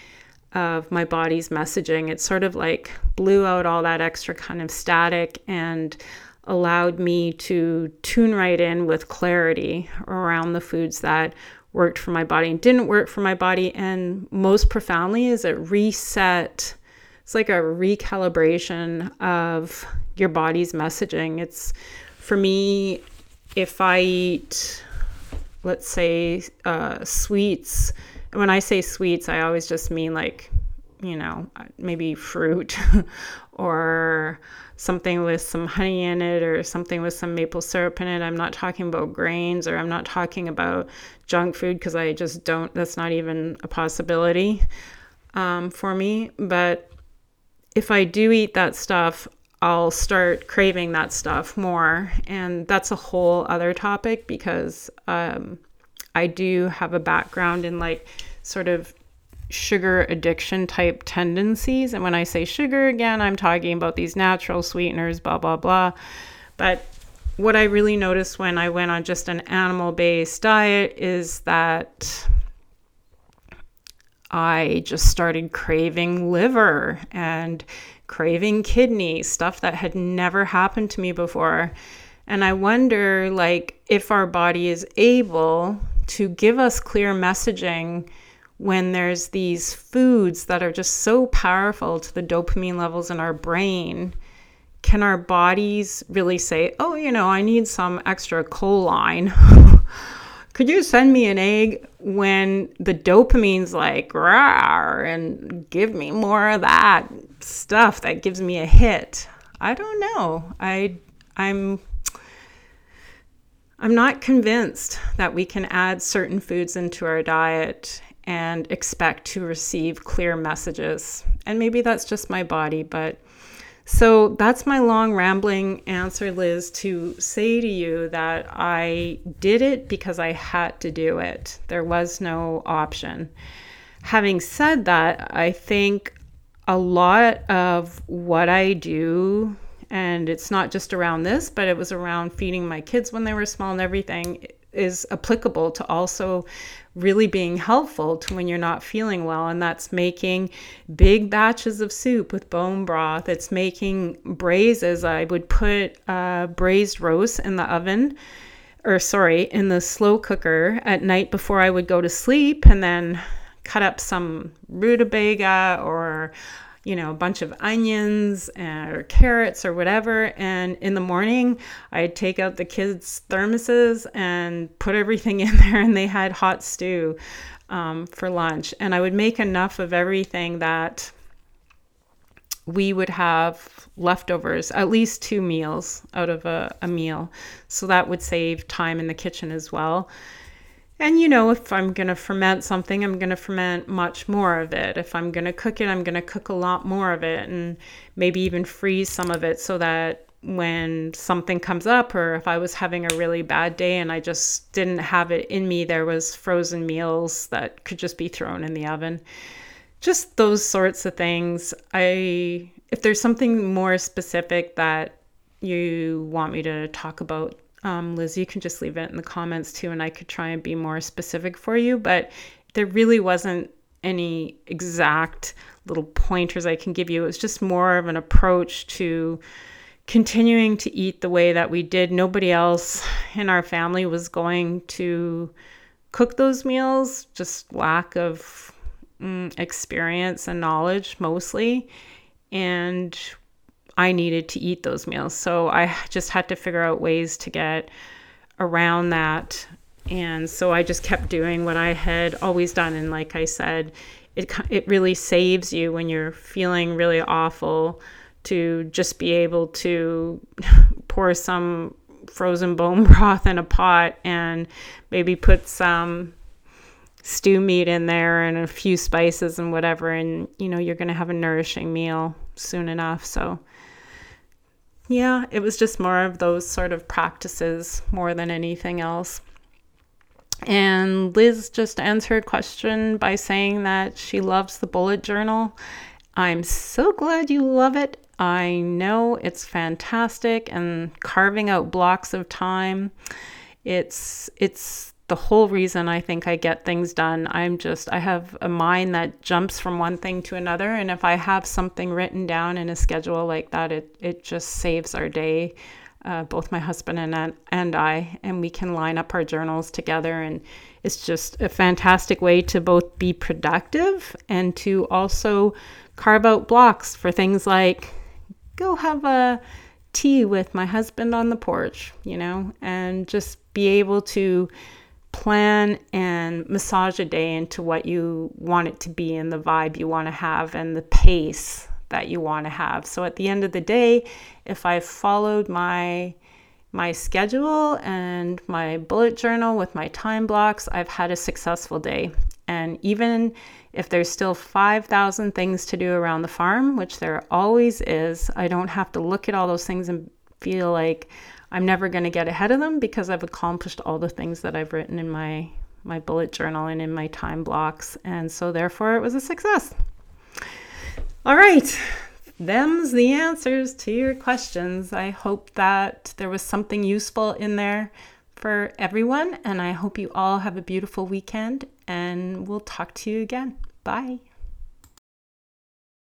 of my body's messaging. It sort of like blew out all that extra kind of static and allowed me to tune right in with clarity around the foods that worked for my body and didn't work for my body. And most profoundly is it reset. It's like a recalibration of your body's messaging. It's, for me, if I eat, let's say, sweets. When I say sweets, I always just mean, like, maybe fruit or something with some honey in it, or something with some maple syrup in it. I'm not talking about grains, or I'm not talking about junk food, because I just don't, that's not even a possibility for me. But if I do eat that stuff, I'll start craving that stuff more. And that's a whole other topic, because I do have a background in, like, sort of sugar addiction type tendencies. And when I say sugar, again, I'm talking about these natural sweeteners, blah, blah, blah. But what I really noticed when I went on just an animal-based diet is that I just started craving liver and craving kidney, stuff that had never happened to me before. And I wonder, like, if our body is able to give us clear messaging when there's these foods that are just so powerful to the dopamine levels in our brain. Can our bodies really say, oh, I need some extra choline. Could you send me an egg, when the dopamine's like, rawr, and give me more of that stuff that gives me a hit? I don't know. I'm not convinced that we can add certain foods into our diet and expect to receive clear messages. And maybe that's just my body, but so that's my long rambling answer, Liz, to say to you that I did it because I had to do it. There was no option. Having said that, I think a lot of what I do, and it's not just around this, but it was around feeding my kids when they were small and everything, is applicable to also really being helpful to when you're not feeling well. And that's making big batches of soup with bone broth. It's making braises. I would put braised roast in the oven, in the slow cooker at night before I would go to sleep, and then cut up some rutabaga or a bunch of onions or carrots or whatever. And in the morning, I'd take out the kids' thermoses and put everything in there, and they had hot stew for lunch. And I would make enough of everything that we would have leftovers, at least two meals out of a meal. So that would save time in the kitchen as well. And, you know, if I'm going to ferment something, I'm going to ferment much more of it. If I'm going to cook it, I'm going to cook a lot more of it, and maybe even freeze some of it so that when something comes up, or if I was having a really bad day and I just didn't have it in me, there was frozen meals that could just be thrown in the oven. Just those sorts of things. If there's something more specific that you want me to talk about, Liz, you can just leave it in the comments too, and I could try and be more specific for you. But there really wasn't any exact little pointers I can give you. It was just more of an approach to continuing to eat the way that we did. Nobody else in our family was going to cook those meals, just lack of experience and knowledge mostly. And I needed to eat those meals. So I just had to figure out ways to get around that. And so I just kept doing what I had always done. And like I said, it really saves you when you're feeling really awful to just be able to pour some frozen bone broth in a pot and maybe put some stew meat in there and a few spices and whatever. And, you know, you're going to have a nourishing meal soon enough. So yeah, it was just more of those sort of practices more than anything else. And Liz just answered her question by saying that she loves the bullet journal. I'm so glad you love it. I know it's fantastic. And carving out blocks of time, it's the whole reason I think I get things done. I have a mind that jumps from one thing to another. And if I have something written down in a schedule like that, it just saves our day, both my husband and I, and we can line up our journals together. And it's just a fantastic way to both be productive and to also carve out blocks for things like go have a tea with my husband on the porch, you know, and just be able to plan and massage a day into what you want it to be and the vibe you want to have and the pace that you want to have. So at the end of the day, if I followed my schedule and my bullet journal with my time blocks, I've had a successful day. And even if there's still 5,000 things to do around the farm, which there always is, I don't have to look at all those things and feel like I'm never going to get ahead of them, because I've accomplished all the things that I've written in my bullet journal and in my time blocks. And so therefore it was a success. All right, them's the answers to your questions. I hope that there was something useful in there for everyone, and I hope you all have a beautiful weekend, and we'll talk to you again. Bye.